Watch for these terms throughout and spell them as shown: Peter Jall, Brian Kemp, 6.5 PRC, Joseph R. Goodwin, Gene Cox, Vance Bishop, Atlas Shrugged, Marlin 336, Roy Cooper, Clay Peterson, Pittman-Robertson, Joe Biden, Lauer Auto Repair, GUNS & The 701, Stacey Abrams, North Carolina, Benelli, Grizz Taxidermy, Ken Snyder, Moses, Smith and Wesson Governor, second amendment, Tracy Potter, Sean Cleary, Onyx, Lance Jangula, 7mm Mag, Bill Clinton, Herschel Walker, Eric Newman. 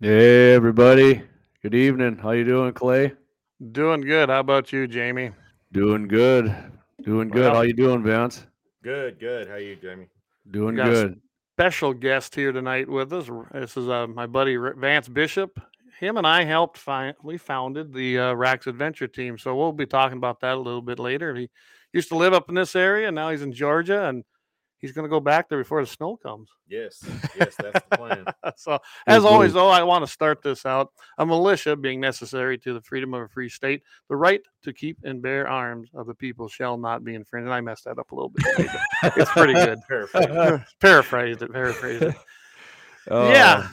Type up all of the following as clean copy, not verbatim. Hey everybody, good evening. How you doing, Clay? Doing good. How about you, Jamie? Doing good. Doing good. Well, how you doing, Vance? Good, good. How you, Jamie? Doing good. A special guest here tonight with us. This is my buddy Vance Bishop. Him and I helped founded the Racks Adventure Team, so we'll be talking about that a little bit later. He used to live up in this area, and now he's in Georgia, and he's going to go back there before the snow comes. Yes, yes, that's the plan. So, as always, though, I want to start this out. A militia being necessary to the freedom of a free state, the right to keep and bear arms of the people shall not be infringed. And I messed that up a little bit. It's pretty good. Paraphrased it. Yeah.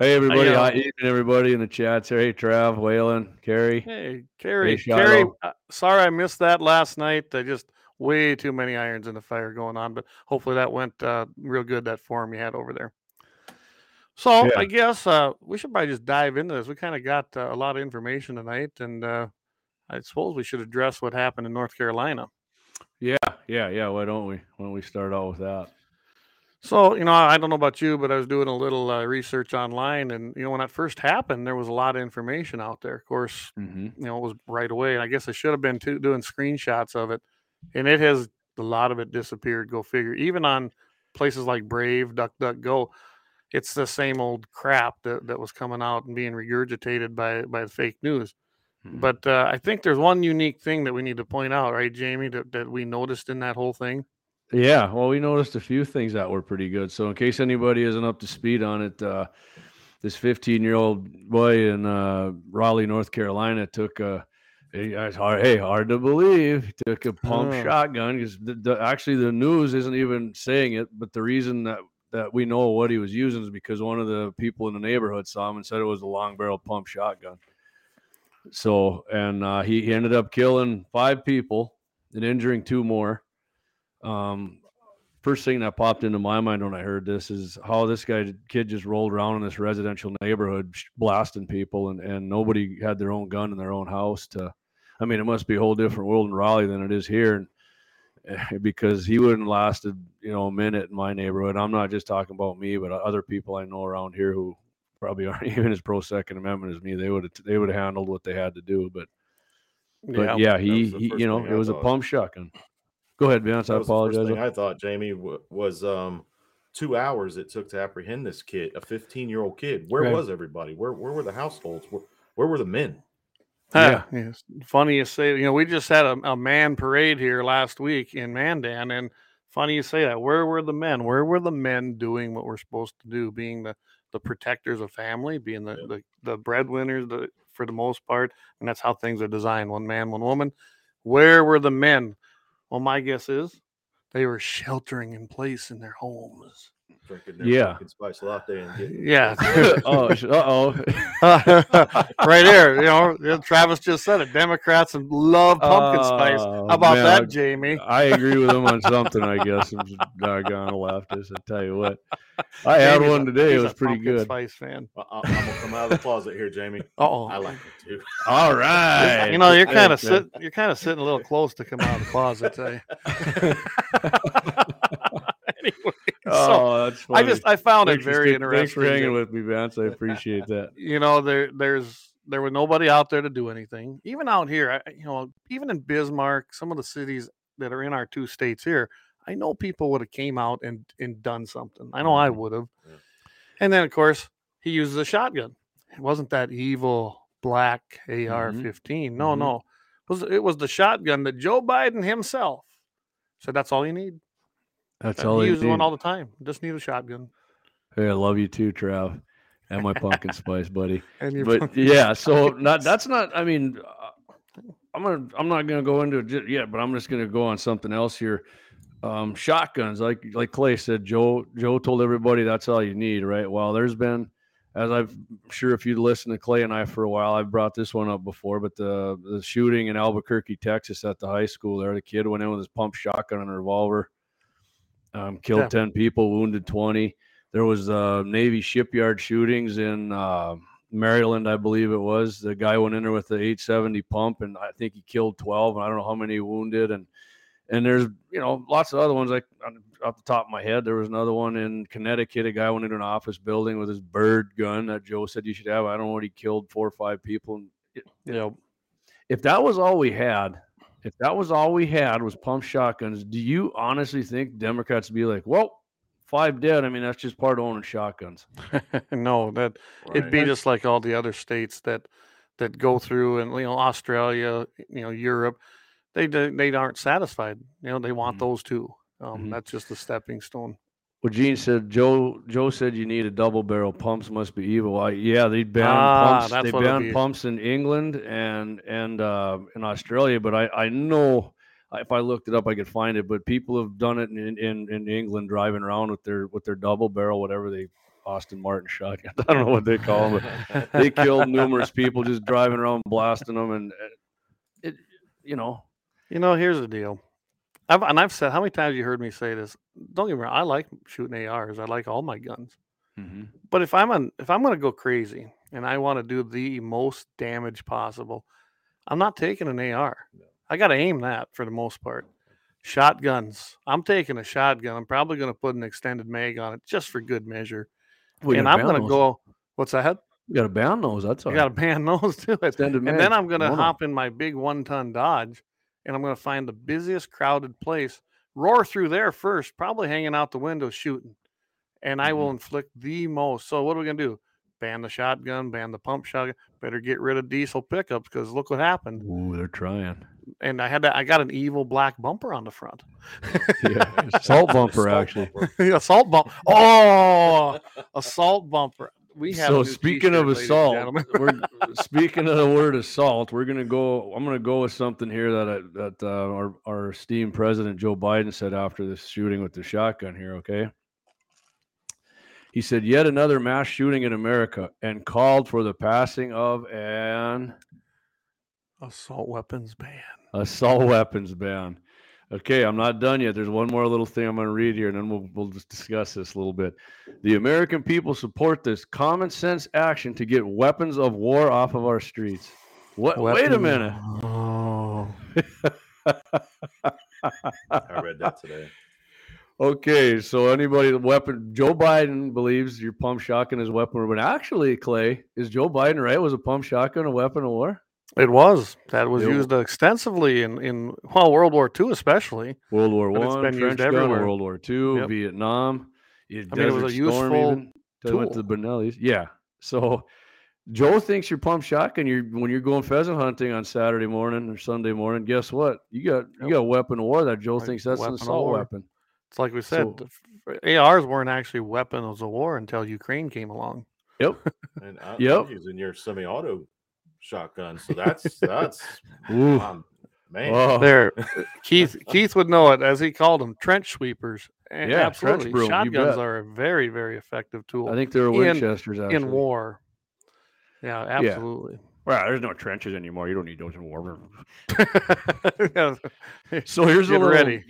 Hey, everybody. Hi, evening, everybody in the chats here. Hey, Trav, Waylon, Carrie. Hey, Carrie. Hey, Carrie, sorry I missed that last night. I just... way too many irons in the fire going on, but hopefully that went real good, that forum you had over there. So yeah. I guess we should probably just dive into this. We kind of got a lot of information tonight, and I suppose we should address what happened in North Carolina. Yeah. Why don't we start out with that? So, you know, I don't know about you, but I was doing a little research online, and, you know, when that first happened, there was a lot of information out there. Of course, you know, it was right away, and I guess I should have been doing screenshots of it. And it has, a lot of it disappeared, go figure. Even on places like Brave, DuckDuckGo, it's the same old crap that was coming out and being regurgitated by the fake news. But I think there's one unique thing that we need to point out, right, Jamie, that we noticed in that whole thing? Yeah, well, we noticed a few things that were pretty good. So in case anybody isn't up to speed on it, this 15-year-old boy in Raleigh, North Carolina took a... It's hard to believe. He took a pump shotgun because actually the news isn't even saying it, but the reason that we know what he was using is because one of the people in the neighborhood saw him and said it was a long barrel pump shotgun. So, and he ended up killing 5 people and injuring 2 more. First thing that popped into my mind when I heard this is how this kid just rolled around in this residential neighborhood blasting people, and nobody had their own gun in their own house. I mean, it must be a whole different world in Raleigh than it is here. And because he wouldn't lasted, you know, a minute in my neighborhood. I'm not just talking about me, but other people I know around here who probably aren't even as pro Second Amendment as me. They would have handled what they had to do. But yeah, he you know, it was a pump shotgun. Go ahead, Vance. I apologize. The thing I thought, Jamie, was 2 hours it took to apprehend this kid, a 15-year-old kid. Where was everybody? Where were the households? Where were the men? Yeah. Funny you say, you know, we just had a man parade here last week in Mandan, and funny you say that. Where were the men? Where were the men doing what we're supposed to do, being the protectors of family, being the breadwinners for the most part, and that's how things are designed, one man, one woman. Where were the men? Well, my guess is they were sheltering in place in their homes. Drinking their spice latte and getting right there. You know, Travis just said it. Democrats love pumpkin spice. How about that, Jamie? I agree with him on something, I guess. I'm just doggone a leftist. I tell you what, I had one today. It was pretty good. Spice fan. I'm gonna come out of the closet here, Jamie. I like it too. All right. You know, you're kind of sitting a little close to come out of the closet today. Anyway. That's funny. I found it very interesting. Thanks for hanging with me, Vance. I appreciate that. You know, there was nobody out there to do anything. Even out here, you know, even in Bismarck, some of the cities that are in our two states here, I know people would have came out and done something. I know I would have. Yeah. And then, of course, he uses a shotgun. It wasn't that evil black AR-15. Mm-hmm. No. It was the shotgun that Joe Biden himself said that's all you need. That's all he uses one all the time. Just need a shotgun. Hey, I love you too, Trav, and my pumpkin spice, buddy. I'm not gonna go into it yet, but I'm just gonna go on something else here. Shotguns, like Clay said, Joe told everybody that's all you need, right? Well, there's been, as I'm sure if you listen to Clay and I for a while, I've brought this one up before, but the shooting in Albuquerque, Texas, at the high school there, the kid went in with his pump shotgun and a revolver. Killed 10 people, wounded 20. There was Navy shipyard shootings in Maryland, I believe it was. The guy went in there with the 870 pump, and I think he killed 12, and I don't know how many wounded. And there's, you know, lots of other ones. Like off the top of my head, there was another one in Connecticut. A guy went into an office building with his bird gun that Joe said you should have. I don't know what he killed, 4 or 5 people. And you know, if that was all we had. If that was all we had was pump shotguns, do you honestly think Democrats would be like, well, 5 dead? I mean, that's just part of owning shotguns. No, that right. It'd be just like all the other states that go through, and you know, Australia, you know, Europe, they aren't satisfied. You know, they want those too. That's just a stepping stone. Well, Gene said Joe said you need a double barrel. Pumps must be evil. They banned pumps. They banned pumps in England and in Australia. But I know if I looked it up, I could find it. But people have done it in England, driving around with their double barrel, whatever they Austin Martin shotgun. I don't know what they call them. But they killed numerous people just driving around blasting them, and it, you know. Here's the deal. I've said, how many times you heard me say this? Don't get me wrong, I like shooting ARs. I like all my guns. Mm-hmm. But if I'm going to go crazy and I want to do the most damage possible, I'm not taking an AR. No. I got to aim that for the most part. Shotguns. I'm taking a shotgun. I'm probably going to put an extended mag on it just for good measure. And I'm going to go, what's that? You got to ban those. That's all. You got to ban those too. Extended mag. And then I'm going to hop in my big 1-ton Dodge. And I'm going to find the busiest crowded place, roar through there first, probably hanging out the window shooting. And I will inflict the most. So what are we going to do? Ban the shotgun, ban the pump shotgun. Better get rid of diesel pickups because look what happened. Ooh, they're trying. And I got an evil black bumper on the front. Yeah, assault bumper, actually. Assault bumper. Oh, assault bumper. We have so speaking of assault, speaking of the word assault, I'm going to go with something here that our esteemed president Joe Biden said after this shooting with the shotgun here. Okay. He said, yet another mass shooting in America, and called for the passing of an assault weapons ban. Okay, I'm not done yet. There's one more little thing I'm going to read here, and then we'll just discuss this a little bit. The American people support this common sense action to get weapons of war off of our streets. What? Wait a minute. Oh. I read that today. Okay, so anybody, the weapon, Joe Biden believes your pump shotgun is a weapon of war. But actually, Clay, is Joe Biden right? Was a pump shotgun a weapon of war? It was. That was used extensively in World War II especially. World War I, it's been used everywhere. World War II, yep. Vietnam. It was a useful tool. Went to the Benellis. Yeah. So Joe thinks your pump shotgun, when you're going pheasant hunting on Saturday morning or Sunday morning, guess what? You got a weapon of war that Joe thinks that's an assault weapon. It's like we said, ARs weren't actually weapons of war until Ukraine came along. Yep. And I'm using your semi-auto shotgun, so that's man. Oh. There, Keith would know it, as he called them, trench sweepers. And yeah, absolutely. Trench shotguns are a very, very effective tool. I think they're Winchesters in war. Yeah, absolutely. Yeah. Well, there's no trenches anymore. You don't need those in war. So here's a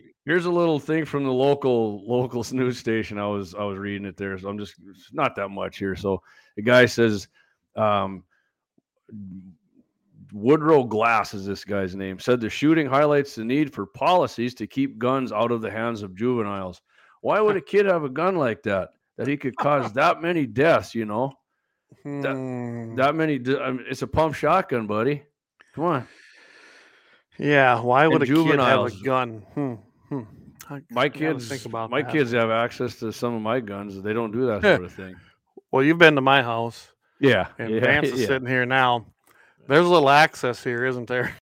little thing from the local news station. I was reading it there, so I'm just not that much here. So the guy says, Woodrow Glass is this guy's name, said the shooting highlights the need for policies to keep guns out of the hands of juveniles. Why would a kid have a gun like that he could cause that many deaths, you know? That many. It's a pump shotgun, buddy. Come on. Yeah, why would a kid have a gun? My kids have access to some of my guns. They don't do that sort of thing. Well, you've been to my house. Yeah. And Vance is sitting here now. There's a little access here, isn't there?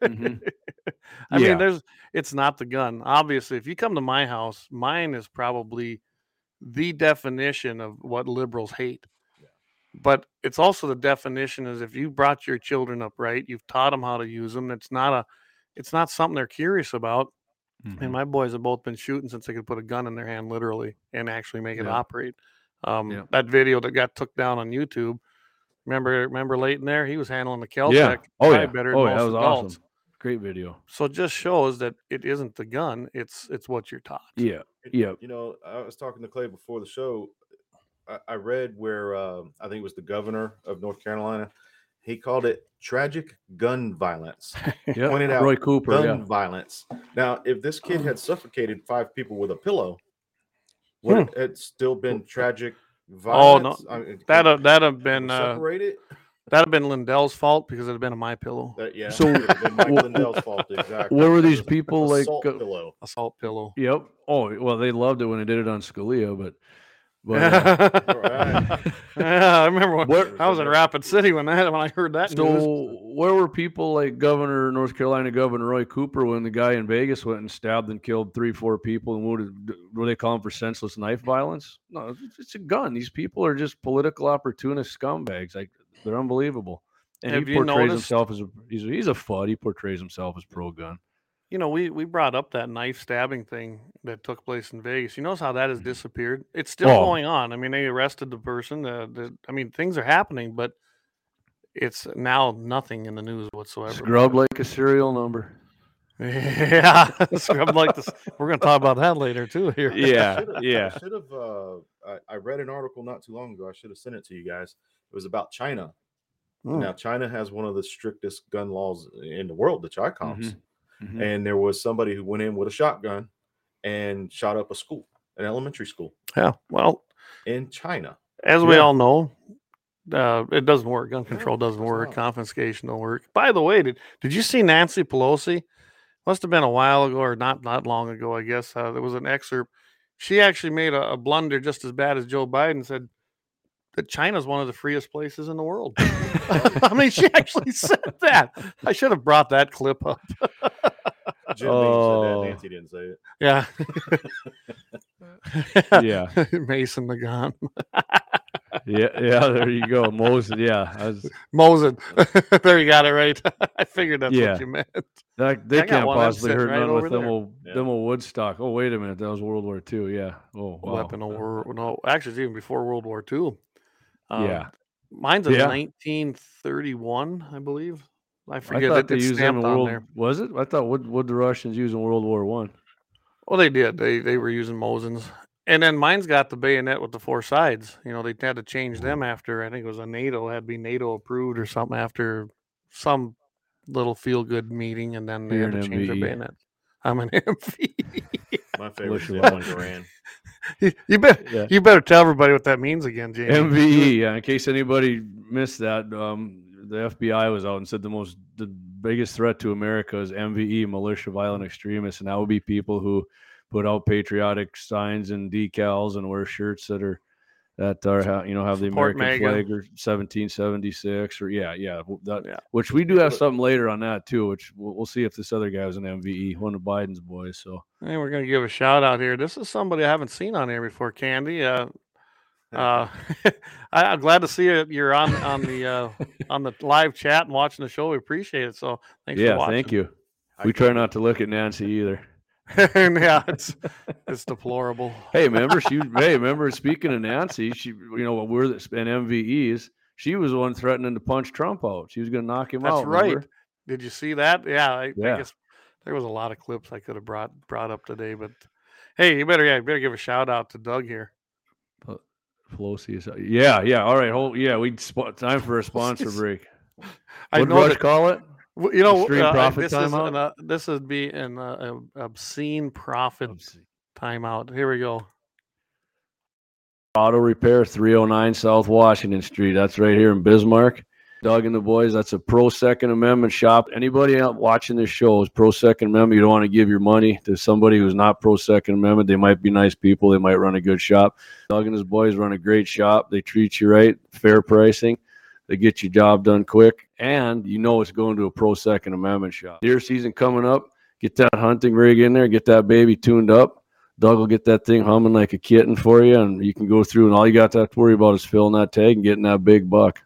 Mm-hmm. I mean, it's not the gun. Obviously, if you come to my house, mine is probably the definition of what liberals hate. Yeah. But it's also the definition is if you brought your children up right, you've taught them how to use them. It's not something they're curious about. Mm-hmm. And my boys have both been shooting since they could put a gun in their hand, literally, and actually make it operate. That video that got took down on YouTube, remember late in there, he was handling the KelTec. Yeah. Oh, yeah. That was adults. Awesome. Great video. So it just shows that it isn't the gun. It's what you're taught. Yeah. Yeah. You know, I was talking to Clay before the show. I read where I think it was the governor of North Carolina. He called it tragic gun violence. Yep. Pointed out Roy Cooper, gun violence. Now, if this kid had suffocated 5 people with a pillow, would it still been tragic violence? Oh no, that'd have been Lindell's fault because it'd have been on my pillow. So Mike Lindell's fault, exactly. Where were these people like assault pillow? Yep. Oh well, they loved it when they did it on Scalia, but right. Yeah, I remember I was in Rapid City when I heard that. So news. Where were people like North Carolina Governor Roy Cooper when the guy in Vegas went and stabbed and killed 3-4 people and wounded? Were they calling for senseless knife violence? No, it's a gun. These people are just political opportunist scumbags. Like they're unbelievable. And have he portrays himself as he's a FUD. He portrays himself as pro-gun. You know, we brought up that knife stabbing thing that took place in Vegas. You notice how that has disappeared? It's still going on. I mean, they arrested the person. Things are happening, but it's now nothing in the news whatsoever. Scrub like a serial number. Yeah. Scrub like this. We're going to talk about that later, too, here. Yeah, I should have. I read an article not too long ago. I should have sent it to you guys. It was about China. Mm. Now, China has one of the strictest gun laws in the world, the Chi Coms. Mm-hmm. Mm-hmm. And there was somebody who went in with a shotgun and shot up a school, an elementary school. Yeah, well, in China, as we all know, it doesn't work. Gun control doesn't work. Confiscation don't work. By the way, did you see Nancy Pelosi? Must have been a while ago, or not long ago, I guess. There was an excerpt. She actually made a blunder just as bad as Joe Biden said that China's one of the freest places in the world. I mean, she actually said that. I should have brought that clip up. Jim said that. Nancy didn't say it. Yeah. Yeah. Mason the gun. Yeah, there you go. Mosin. Yeah. Mosin. There you got it right. I figured that's what you meant. They can't possibly hurt none with them old Woodstock. Oh, wait a minute. That was World War II. Yeah. Oh, wow. Weapon of war. No, actually, it's even before World War II. Yeah. Mine's a 1931, I believe. I forget that they used them in World War. Was it? I thought would the Russians use in World War I? Well, they did. They were using Mosins, and then mine's got the bayonet with the 4 sides. You know, they had to change them after I think it was a NATO had to be NATO approved or something after some little feel good meeting, and then they had to change their bayonet. I'm an MV. My favorite is $1,000. You better tell everybody what that means again, Jamie. MVE. Yeah, in case anybody missed that, the FBI was out and said the biggest threat to America is MVE, militia, violent extremists, and that would be people who put out patriotic signs and decals and wear shirts that are you know, have the American flag or 1776 or yeah. Which we do have something later on that too, which we'll see if this other guy was an MVE, one of Biden's boys. So hey, we're gonna give a shout out here. This is somebody I haven't seen on here before, Candy. I'm glad to see you're on the live chat and watching the show. We appreciate it. So thanks for watching. Thank you. We try not to look at Nancy either. Yeah, it's deplorable. Hey, remember speaking of Nancy, she, you know, we're the MVEs. She was the one threatening to punch Trump out. She was going to knock him out. That's right. Remember? Did you see that? Yeah, I guess there was a lot of clips I could have brought up today, but hey, you better give a shout out to Doug here. Pelosi is all right. Time for a sponsor break. I know Rush call it. You know, this would be an obscene profit timeout. Here we go. Auto Repair, 309 South Washington Street. That's right here in Bismarck. Doug and the boys, that's a pro-Second Amendment shop. Anybody out watching this show is pro-Second Amendment. You don't want to give your money to somebody who's not pro-Second Amendment. They might be nice people. They might run a good shop. Doug and his boys run a great shop. They treat you right, fair pricing. They get your job done quick, and you know it's going to a pro-Second Amendment shop. Deer season coming up. Get that hunting rig in there. Get that baby tuned up. Doug will get that thing humming like a kitten for you, and you can go through, and all you got to have to worry about is filling that tag and getting that big buck.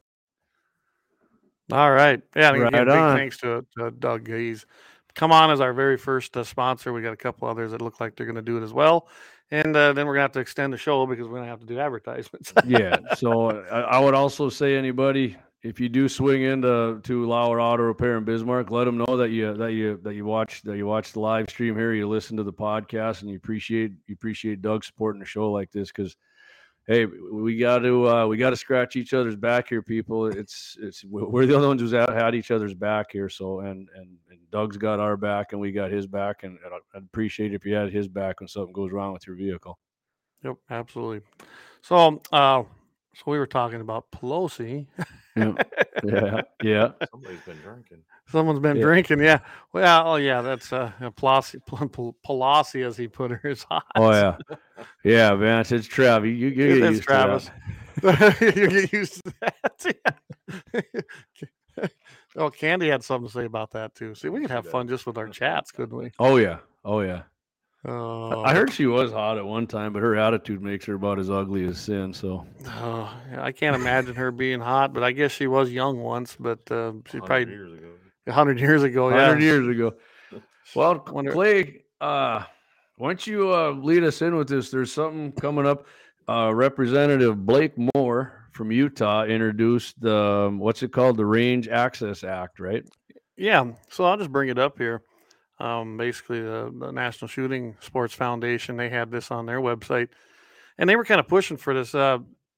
All right. Yeah, I'm gonna give a big thanks to Doug. He's come on as our very first sponsor. We got a couple others that look like they're going to do it as well. And then we're going to have to extend the show because we're going to have to do advertisements. Yeah. So I would also say, anybody, if you do swing into Lauer Auto Repair in Bismarck, let them know that you watch the live stream here, you listen to the podcast, and you appreciate Doug supporting a show like this. Because hey, we got to scratch each other's back here, people. It's we're the only ones who's had each other's back here. So and Doug's got our back and we got his back, and I'd appreciate it if you had his back when something goes wrong with your vehicle. Yep, absolutely. So so we were talking about Pelosi. Yeah. Somebody's been drinking. Someone's been drinking. Yeah. Well, that's Pelosi, as he put her, is hot. Oh yeah. Yeah, Vance, it's Travis. You get used to that. You get used to that. Oh, Candy had something to say about that too. See, we could have fun just with our chats, couldn't we? Oh yeah. I heard she was hot at one time, but her attitude makes her about as ugly as sin. So I can't imagine her being hot, but I guess she was young once. But she probably 100 years ago. Well, Clay, why don't you lead us in with this? There's something coming up. Representative Blake Moore from Utah introduced the the Range Access Act, right? Yeah. So I'll just bring it up here. Basically the National Shooting Sports Foundation, they had this on their website, and they were kind of pushing for this.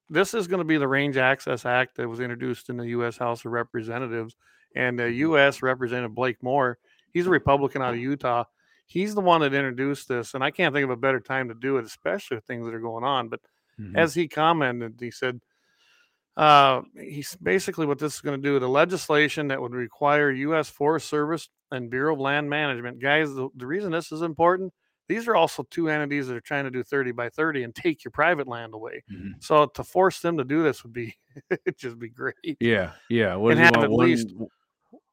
This is going to be the Range Access Act that was introduced in the U.S. House of Representatives, and U.S. Representative Blake Moore, he's a Republican out of Utah. He's the one that introduced this, and I can't think of a better time to do it, especially with things that are going on. But as he commented, he said, he's basically what this is going to do, the legislation that would require U.S. Forest Service and Bureau of Land Management. Guys, the reason this is important, these are also two entities that are trying to do 30 by 30 and take your private land away. Mm-hmm. So to force them to do this would be, it'd just be great. Yeah. Yeah. What, and have at least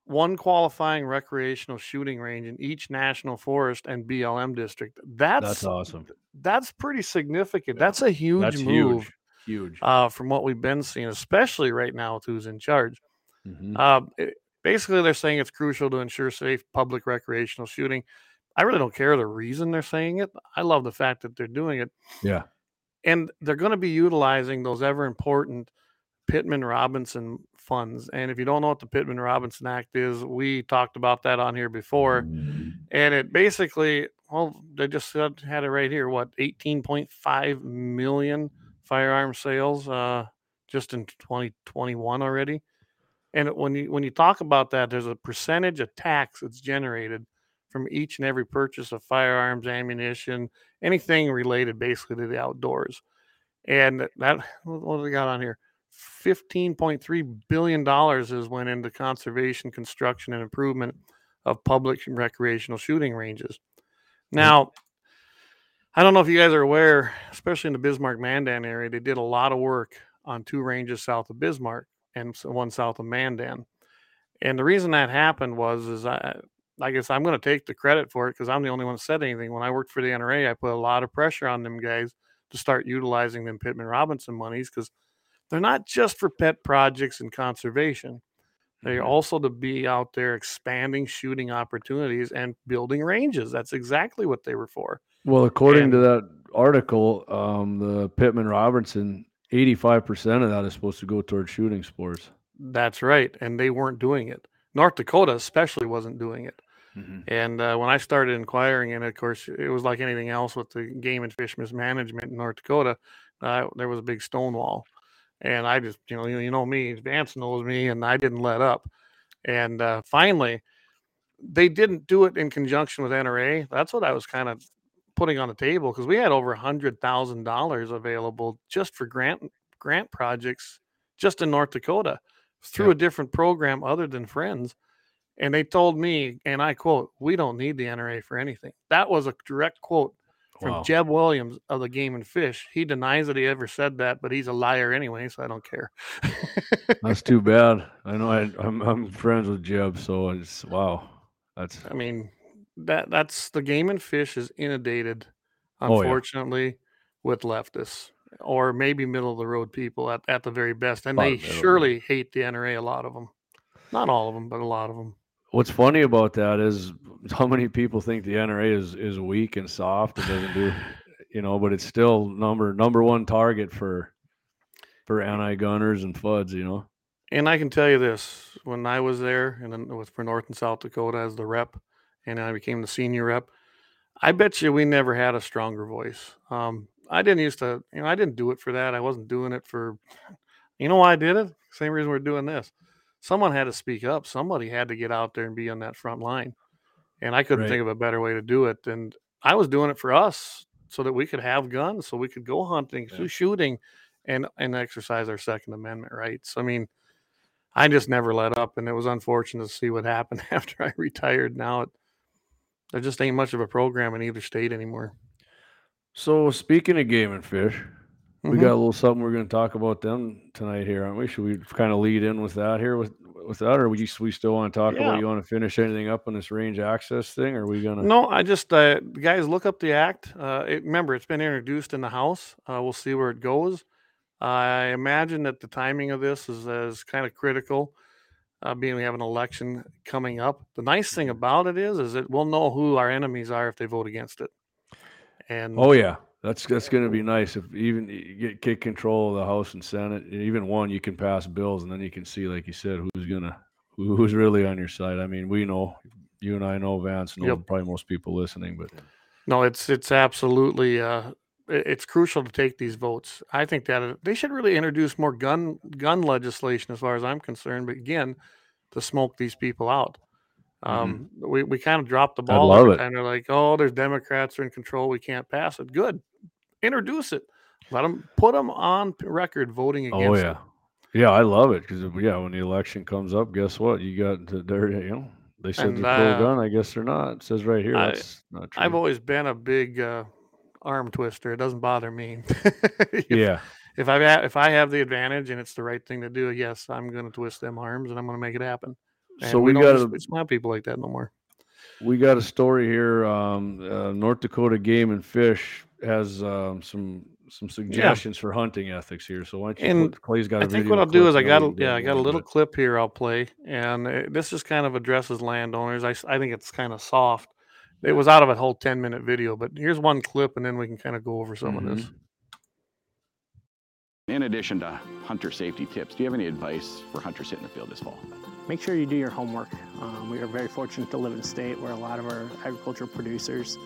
one qualifying recreational shooting range in each national forest and BLM district. That's awesome. That's pretty significant. Yeah. That's a huge move. Huge from what we've been seeing, especially right now with who's in charge. Basically, they're saying it's crucial to ensure safe public recreational shooting. I really don't care the reason they're saying it. I love the fact that they're doing it. Yeah. And they're going to be utilizing those ever-important Pittman-Robertson funds. And if you don't know what the Pittman-Robertson Act is, we talked about that on here before. And it basically, they just had it right here, $18.5 million firearm sales just in 2021 already. And when you talk about that, there's a percentage of tax that's generated from each and every purchase of firearms, ammunition, anything related basically to the outdoors. And that, what do we got on here? $15.3 billion has went into conservation, construction, and improvement of public and recreational shooting ranges. Now, I don't know if you guys are aware, especially in the Bismarck-Mandan area, they did a lot of work on two ranges south of Bismarck and one south of Mandan. And the reason that happened was, is I guess I'm going to take the credit for it because I'm the only one that said anything. When I worked for the NRA, I put a lot of pressure on them guys to start utilizing them Pittman-Robertson monies because they're not just for pet projects and conservation. They're also to be out there expanding shooting opportunities and building ranges. That's exactly what they were for. Well, according to that article, the Pittman-Robertson, 85% of that is supposed to go towards shooting sports. That's right. And they weren't doing it. North Dakota especially wasn't doing it. Mm-hmm. And when I started inquiring, and of course, it was like anything else with the game and fish mismanagement in North Dakota, there was a big stone wall. And I just, you know me, Vance knows me, and I didn't let up. And finally, they didn't do it in conjunction with NRA. That's what I was kind of putting on the table because we had over $100,000 available just for grant projects just in North Dakota through a different program other than Friends. And they told me, and I quote, "We don't need the NRA for anything." That was a direct quote from Jeb Williams of the Game and Fish. He denies that he ever said that, but he's a liar anyway, so I don't care. That's too bad. I know I'm friends with Jeb, so it's that's the Game and Fish is inundated, unfortunately, with leftists or maybe middle of the road people at the very best, and they surely hate the NRA. A lot of them, not all of them, but a lot of them. What's funny about that is how many people think the NRA is weak and soft and doesn't do, but it's still number one target for anti-gunners and FUDs, And I can tell you this, when I was there and then was for North and South Dakota as the rep, and I became the senior rep, I bet you we never had a stronger voice. I didn't used to, I didn't do it for that. I wasn't doing it for, why I did it? Same reason we're doing this. Someone had to speak up. Somebody had to get out there and be on that front line. And I couldn't think of a better way to do it. And I was doing it for us so that we could have guns, so we could go hunting, shooting, and exercise our Second Amendment rights. I mean, I just never let up, and it was unfortunate to see what happened after I retired. Now there just ain't much of a program in either state anymore. So speaking of Game and Fish, we got a little something we're going to talk about them tonight here, aren't we? Should we kind of lead in with that here with that, or we still want to talk about? You want to finish anything up on this range access thing? Or are we going to? No, I just guys, look up the act. Remember, it's been introduced in the House. We'll see where it goes. I imagine that the timing of this is kind of critical, being we have an election coming up. The nice thing about it is that we'll know who our enemies are if they vote against it. And That's going to be nice if even you get control of the House and Senate. Even one, you can pass bills, and then you can see, like you said, who's really on your side. I mean, we know, you and I know, Vance knows, probably most people listening. But no, it's absolutely it's crucial to take these votes. I think that they should really introduce more gun legislation, as far as I'm concerned. But again, to smoke these people out. We kind of dropped the ball every time. They're like, there's Democrats are in control. We can't pass it. Good. Introduce it. Let them put them on record voting against it. Yeah, I love it. Because, when the election comes up, guess what? You got to they said they're pro-gun. I guess they're not. It says right here. That's not true. I've always been a big arm twister. It doesn't bother me. If I have the advantage and it's the right thing to do, yes, I'm going to twist them arms and I'm going to make it happen. And so we don't smile people like that no more. We got a story here. North Dakota Game and Fish has some suggestions for hunting ethics here. So why don't you? Clay's got. I think what I'll do is I got a little clip here I'll play, and this just kind of addresses landowners. I think it's kind of soft. It was out of a whole 10-minute video, but here's one clip, and then we can kind of go over some of this. In addition to hunter safety tips, do you have any advice for hunters hitting the field this fall? Make sure you do your homework. We are very fortunate to live in a state where a lot of our agricultural producers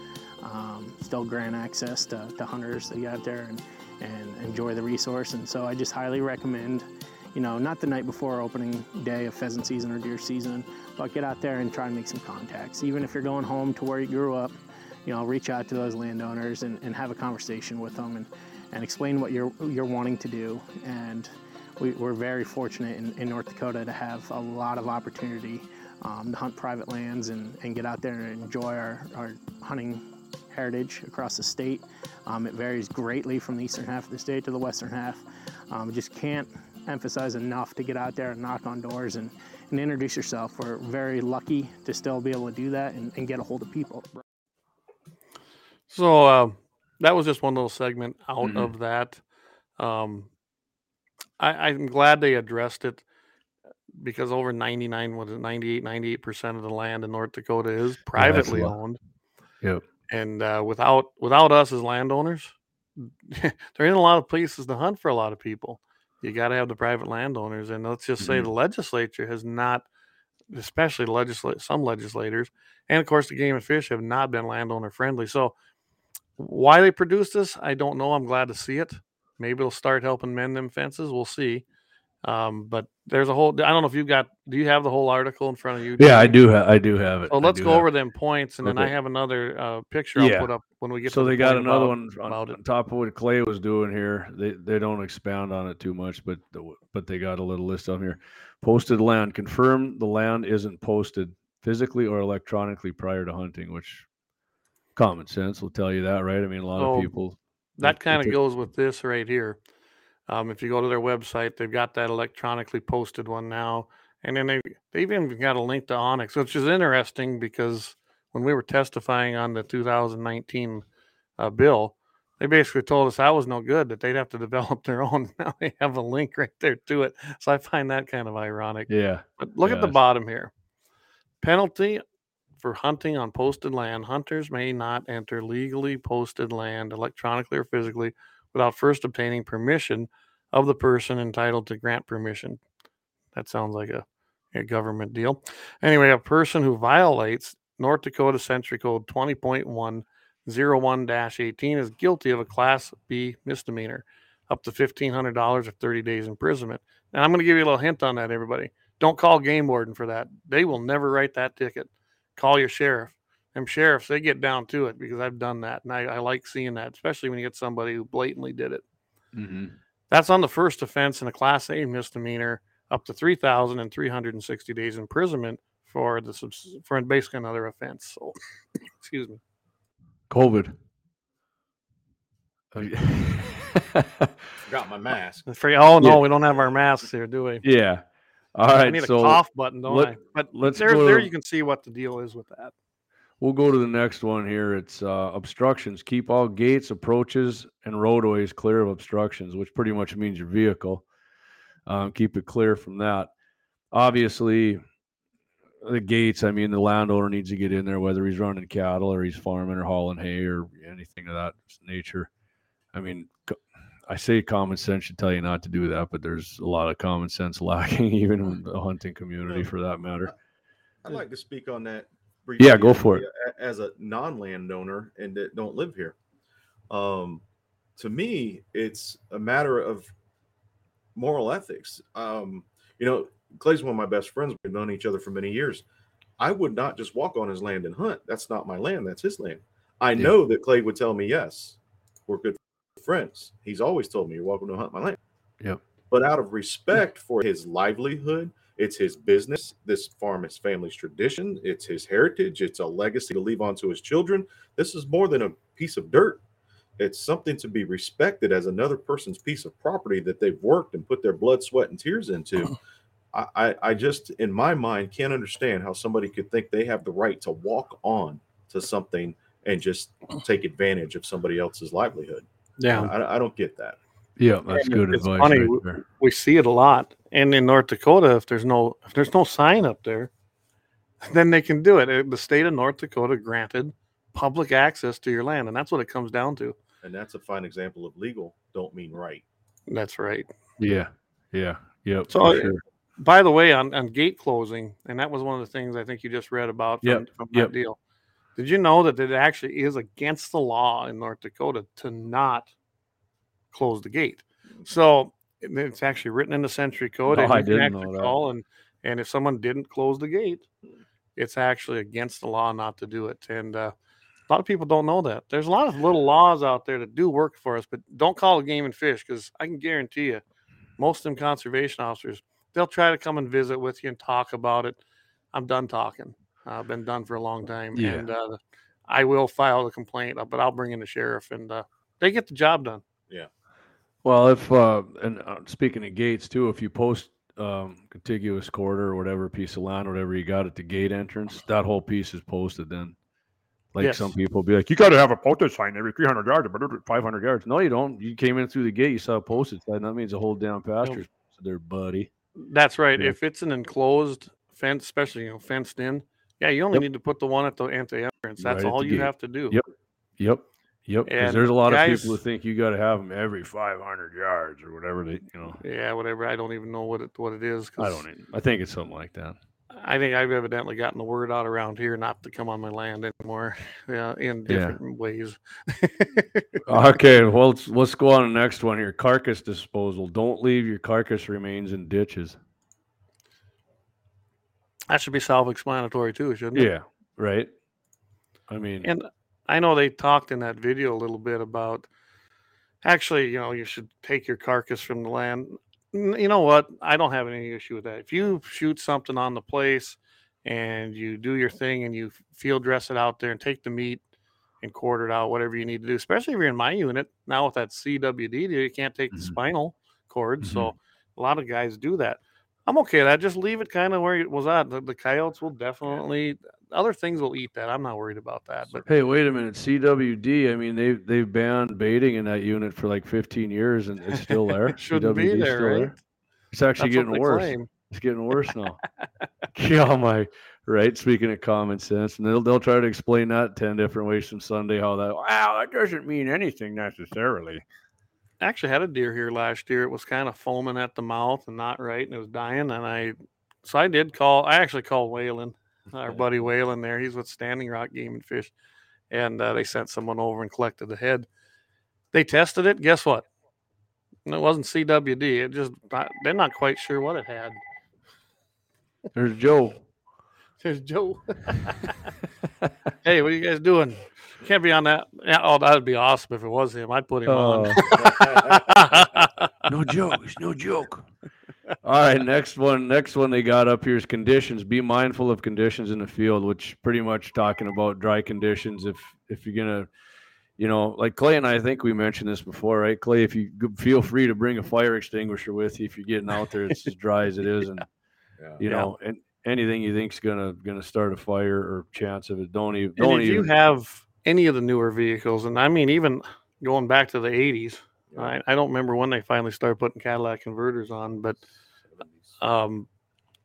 still grant access to hunters that get out there and enjoy the resource. And so I just highly recommend you know, not the night before opening day of pheasant season or deer season, but get out there and try and make some contacts. Even if you're going home to where you grew up, you know, reach out to those landowners and have a conversation with them and explain what you're wanting to do. And we're very fortunate in North Dakota to have a lot of opportunity to hunt private lands and get out there and enjoy our hunting heritage across the state. It varies greatly from the eastern half of the state to the western half. Just can't emphasize enough to get out there and knock on doors and introduce yourself. We're very lucky to still be able to do that and get a hold of people. So that was just one little segment out of that. I'm glad they addressed it, because over 98% of the land in North Dakota is privately owned. Yep. And without us as landowners, there ain't a lot of places to hunt for a lot of people. You got to have the private landowners. And let's just say the legislature has not, especially some legislators, and of course the Game and Fish have not been landowner friendly. So why they produce this, I don't know. I'm glad to see it. Maybe it'll start helping mend them fences. We'll see. But there's a whole, I don't know if you've got, do you have the whole article in front of you? Yeah, I do have it. So let's go over them points, and then I have another picture I'll put up when we get to the they got another one on top of what Clay was doing here. They don't expound on it too much, but they got a little list on here. Posted land. Confirm the land isn't posted physically or electronically prior to hunting, which common sense will tell you that, right? I mean, a lot of people. That kind of goes with this right here. If you go to their website, they've got that electronically posted one now. And then they even got a link to Onyx, which is interesting, because when we were testifying on the 2019 bill, they basically told us I was no good, that they'd have to develop their own. Now they have a link right there to it. So I find that kind of ironic. Yeah. But look at the bottom here. Penalty for hunting on posted land. Hunters may not enter legally posted land electronically or physically without first obtaining permission of the person entitled to grant permission. That sounds like a government deal. Anyway, a person who violates North Dakota Century Code 20.101-18 is guilty of a Class B misdemeanor, up to $1,500 or 30 days imprisonment. And I'm going to give you a little hint on that, everybody. Don't call game warden for that. They will never write that ticket. Call your sheriff. Them sheriffs, they get down to it, because I've done that, and I like seeing that, especially when you get somebody who blatantly did it. Mm-hmm. That's on the first offense in a Class A misdemeanor, up to 3,360 days imprisonment for basically another offense. So, excuse me. COVID. Got my mask. Oh no, we don't have our masks here, do we? Yeah. All right. I need a cough button, don't I? But there you can see what the deal is with that. We'll go to the next one here. It's obstructions. Keep all gates, approaches, and roadways clear of obstructions, which pretty much means your vehicle. Keep it clear from that. Obviously, the gates, I mean, the landowner needs to get in there, whether he's running cattle or he's farming or hauling hay or anything of that nature. I mean, I say common sense should tell you not to do that, but there's a lot of common sense lacking, even in the hunting community for that matter. I'd like to speak on that. Yeah, go for it. As a non-landowner and that don't live here, to me, it's a matter of moral ethics. You know, Clay's one of my best friends. We've known each other for many years. I would not just walk on his land and hunt. That's not my land. That's his land. I know that Clay would tell me, yes, we're good friends. He's always told me, you're welcome to hunt my land. Yeah. But out of respect for his livelihood, it's his business. This farm is family's tradition. It's his heritage. It's a legacy to leave on to his children. This is more than a piece of dirt. It's something to be respected as another person's piece of property that they've worked and put their blood, sweat, and tears into. I just, in my mind, can't understand how somebody could think they have the right to walk on to something and just take advantage of somebody else's livelihood. Yeah, I don't get that. Yeah, that's good advice. Funny, right there. We see it a lot, and in North Dakota, if there's no sign up there, then they can do it. The state of North Dakota granted public access to your land, and that's what it comes down to. And that's a fine example of legal don't mean right. That's right. Yeah. So, sure. By the way, on gate closing, and that was one of the things I think you just read about from that deal. Did you know that it actually is against the law in North Dakota to not close the gate? So it's actually written in the century code. No, I didn't know that. Call and if someone didn't close the gate, it's actually against the law not to do it. And a lot of people don't know that. There's a lot of little laws out there that do work for us, but don't call it game and fish, because I can guarantee you, most of them conservation officers, they'll try to come and visit with you and talk about it. I'm done talking. I've been done for a long time. Yeah. And I will file a complaint, but I'll bring in the sheriff, and they get the job done. Yeah. Well, if and speaking of gates, too, if you post contiguous quarter or whatever piece of land, whatever you got at the gate entrance, that whole piece is posted then. Like yes. Some people be like, you got to have a posted sign every 300 yards or 500 yards. No, you don't. You came in through the gate, you saw a posted sign. That means a whole damn pasture is there, buddy. That's right. Yeah. If it's an enclosed fence, especially fenced in, yeah, you only need to put the one at the entrance. That's right, all you have to do. Yep. Because there's a lot of people who think you got to have them every 500 yards or whatever they. Yeah, whatever. I don't even know what it is. Cause I think it's something like that. I think I've evidently gotten the word out around here not to come on my land anymore in different ways. Okay, well, let's go on to the next one here. Carcass disposal. Don't leave your carcass remains in ditches. That should be self-explanatory too, shouldn't it? Yeah, right. I mean... And I know they talked in that video a little bit about, actually, you should take your carcass from the land. You know what? I don't have any issue with that. If you shoot something on the place and you do your thing and you field dress it out there and take the meat and quarter it out, whatever you need to do, especially if you're in my unit. Now with that CWD, you can't take the spinal cord. Mm-hmm. So a lot of guys do that. I'm okay with that. Just leave it kind of where it was at. The coyotes will definitely, other things will eat that. I'm not worried about that. But hey, wait a minute. CWD, I mean, they've banned baiting in that unit for like 15 years, and it's still there. It shouldn't be there, right? There. It's actually getting worse. Claim. It's getting worse now. Oh my, right? Speaking of common sense, and they'll try to explain that 10 different ways from Sunday, how that doesn't mean anything necessarily. I actually had a deer here last year. It was kind of foaming at the mouth and not right, and it was dying. And I actually called Waylon, our buddy Waylon there. He's with Standing Rock Game and Fish. And they sent someone over and collected the head. They tested it. Guess what? And it wasn't CWD. It just, they're not quite sure what it had. There's Joe. Hey, what are you guys doing? Can't be on that. Oh, that would be awesome if it was him. I'd put him on. No jokes. No joke. All right, next one they got up here is conditions. Be mindful of conditions in the field, which pretty much talking about dry conditions. If you're going to, like Clay and I think we mentioned this before, right, Clay? If you feel free to bring a fire extinguisher with you if you're getting out there. It's as dry as it is. And, and anything you think is going to start a fire or chance of it, don't even. You have any of the newer vehicles, and I mean, even going back to the 80s, I don't remember when they finally started putting Cadillac converters on, but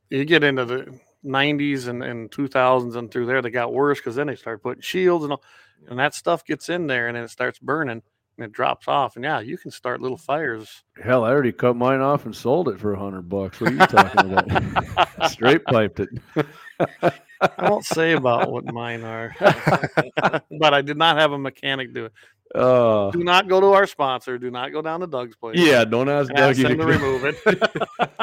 you get into the 90s and 2000s and through there, they got worse because then they started putting shields and all, and that stuff gets in there and then it starts burning and it drops off. And yeah, you can start little fires. Hell, I already cut mine off and sold it for $100. What are you talking about? Straight piped it. I won't say about what mine are, but I did not have a mechanic do it. Do not go to our sponsor. Do not go down to Doug's place. Yeah, don't ask Doug to remove it.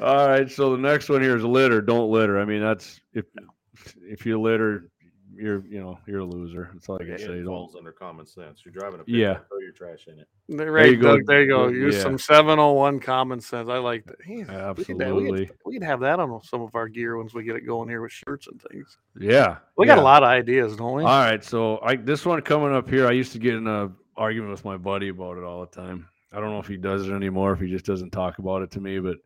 All right, so the next one here is litter. Don't litter. I mean, that's if you litter, you're a loser. That's all I can say. It falls under common sense. You're driving a pickup, throw your trash in it. There you go. Use some 701 common sense. I like that. Absolutely. We could have that on some of our gear once we get it going here with shirts and things. Yeah. We got a lot of ideas, don't we? All right. So this one coming up here, I used to get in an argument with my buddy about it all the time. I don't know if he does it anymore, if he just doesn't talk about it to me, but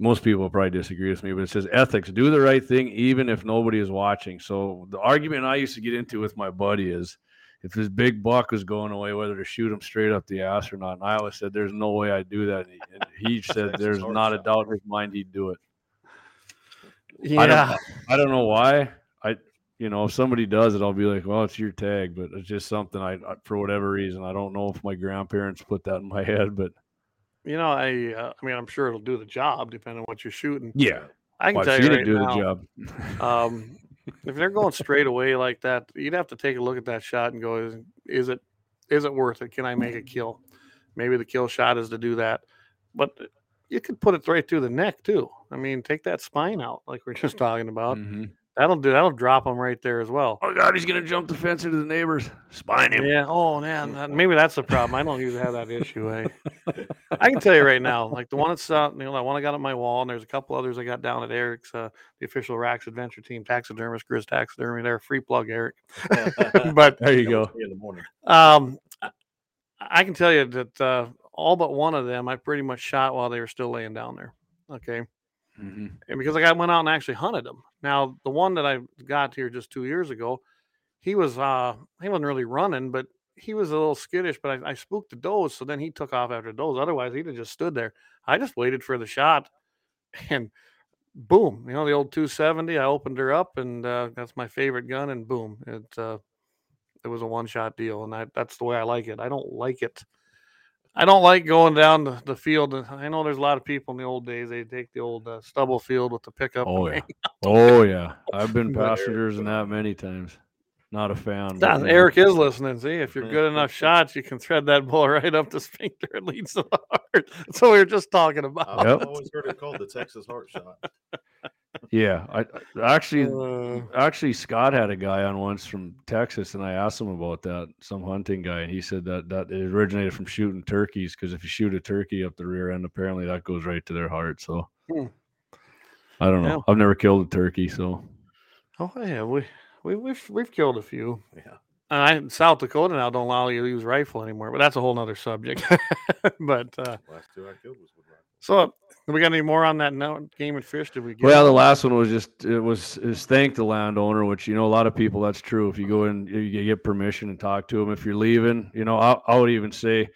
most people probably disagree with me, but it says ethics, do the right thing, even if nobody is watching. So the argument I used to get into with my buddy is if this big buck was going away, whether to shoot him straight up the ass or not. And I always said, there's no way I'd do that. And he said, there's not a doubt in his mind he'd do it. Yeah. I don't know why. If somebody does it, I'll be like, well, it's your tag, but it's just something I for whatever reason, I don't know if my grandparents put that in my head, but I'm sure it'll do the job depending on what you're shooting. Yeah. I can tell you right now, the job. If they're going straight away like that, you'd have to take a look at that shot and go, is it worth it? Can I make a kill? Maybe the kill shot is to do that. But you could put it right through the neck, too. I mean, take that spine out, like we're just talking about. Mm-hmm. That'll drop him right there as well. Oh, God, he's going to jump the fence into the neighbors. Spine him. Yeah, oh, man, maybe that's the problem. I don't usually have that issue, eh? I can tell you right now, like the one that's out, the one I got on my wall, and there's a couple others I got down at Eric's, the official Racks Adventure Team, taxidermist, Grizz Taxidermy there. Free plug, Eric. But there you go. In the morning. I can tell you that all but one of them I pretty much shot while they were still laying down there. Okay. Mm-hmm. And because I went out and actually hunted him. Now, the one that I got here just 2 years ago, he wasn't really running, but he was a little skittish, but I spooked the does. So then he took off after the does. Otherwise, he'd have just stood there. I just waited for the shot and boom, the old 270, I opened her up and that's my favorite gun. And boom, it was a one shot deal. And that's the way I like it. I don't like it. I don't like going down the field. I know there's a lot of people in the old days. They take the old stubble field with the pickup. Oh, yeah. Oh, yeah. I've been passengers in that many times. Not a fan. Eric is listening. See, if you're good enough shots, you can thread that ball right up the sphincter. It leads to the heart. That's what we were just talking about. I've always heard it called the Texas heart shot. Yeah. Actually, Scott had a guy on once from Texas, and I asked him about that, some hunting guy, and he said that it originated from shooting turkeys, because if you shoot a turkey up the rear end, apparently that goes right to their heart. So I don't know. Yeah. I've never killed a turkey, so. Oh, yeah. We've killed a few. Yeah. South Dakota now don't allow you to use rifle anymore, but that's a whole nother subject. But last two I killed was with rifle. So we got any more on that now, game and fish? Did we get? Well, the last one was just thank the landowner, which, a lot of people, that's true. If you go in, you get permission and talk to them. If you're leaving, I would even say,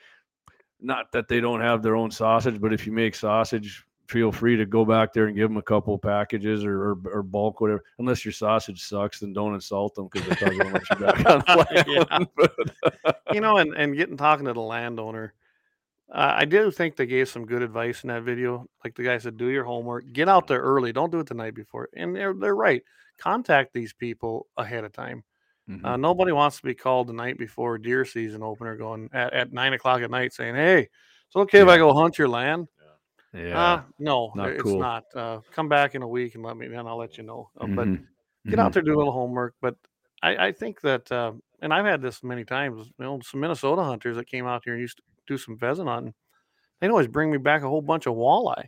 not that they don't have their own sausage, but if you make sausage, feel free to go back there and give them a couple packages or bulk, whatever. Unless your sausage sucks, then don't insult them, because they're talking about you back on the land. But, and talking to the landowner, I do think they gave some good advice in that video. Like the guy said, do your homework, get out there early, don't do it the night before. And they're right. Contact these people ahead of time. Mm-hmm. Nobody wants to be called the night before deer season opener going at 9:00 at night saying, hey, it's okay if I go hunt your land. Yeah, no, not it's cool. Not. Come back in a week and I'll let you know. But get out there, do a little homework. But I think that, and I've had this many times. Some Minnesota hunters that came out here and used to do some pheasant hunting, they'd always bring me back a whole bunch of walleye.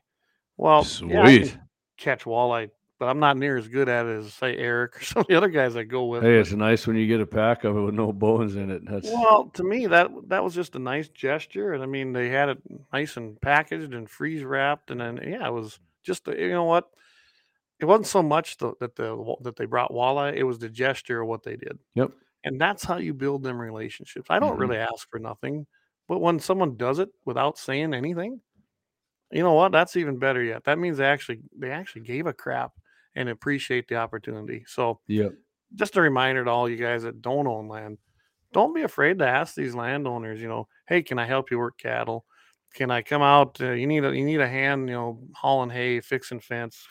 Well, sweet, yeah, I can catch walleye, but I'm not near as good at it as say Eric or some of the other guys I go with. Hey, it's nice when you get a pack of it with no bones in it. Well, to me, that was just a nice gesture, and they had it nice and packaged and freeze wrapped, and then it was just what, it wasn't so much that they brought walleye, it was the gesture of what they did. Yep, and that's how you build them relationships. I don't really ask for nothing, but when someone does it without saying anything, that's even better yet. That means they actually gave a crap and appreciate the opportunity. So just a reminder to all you guys that don't own land, don't be afraid to ask these landowners, hey, can I help you work cattle? Can I come out? You need a hand, hauling hay, fixing fence,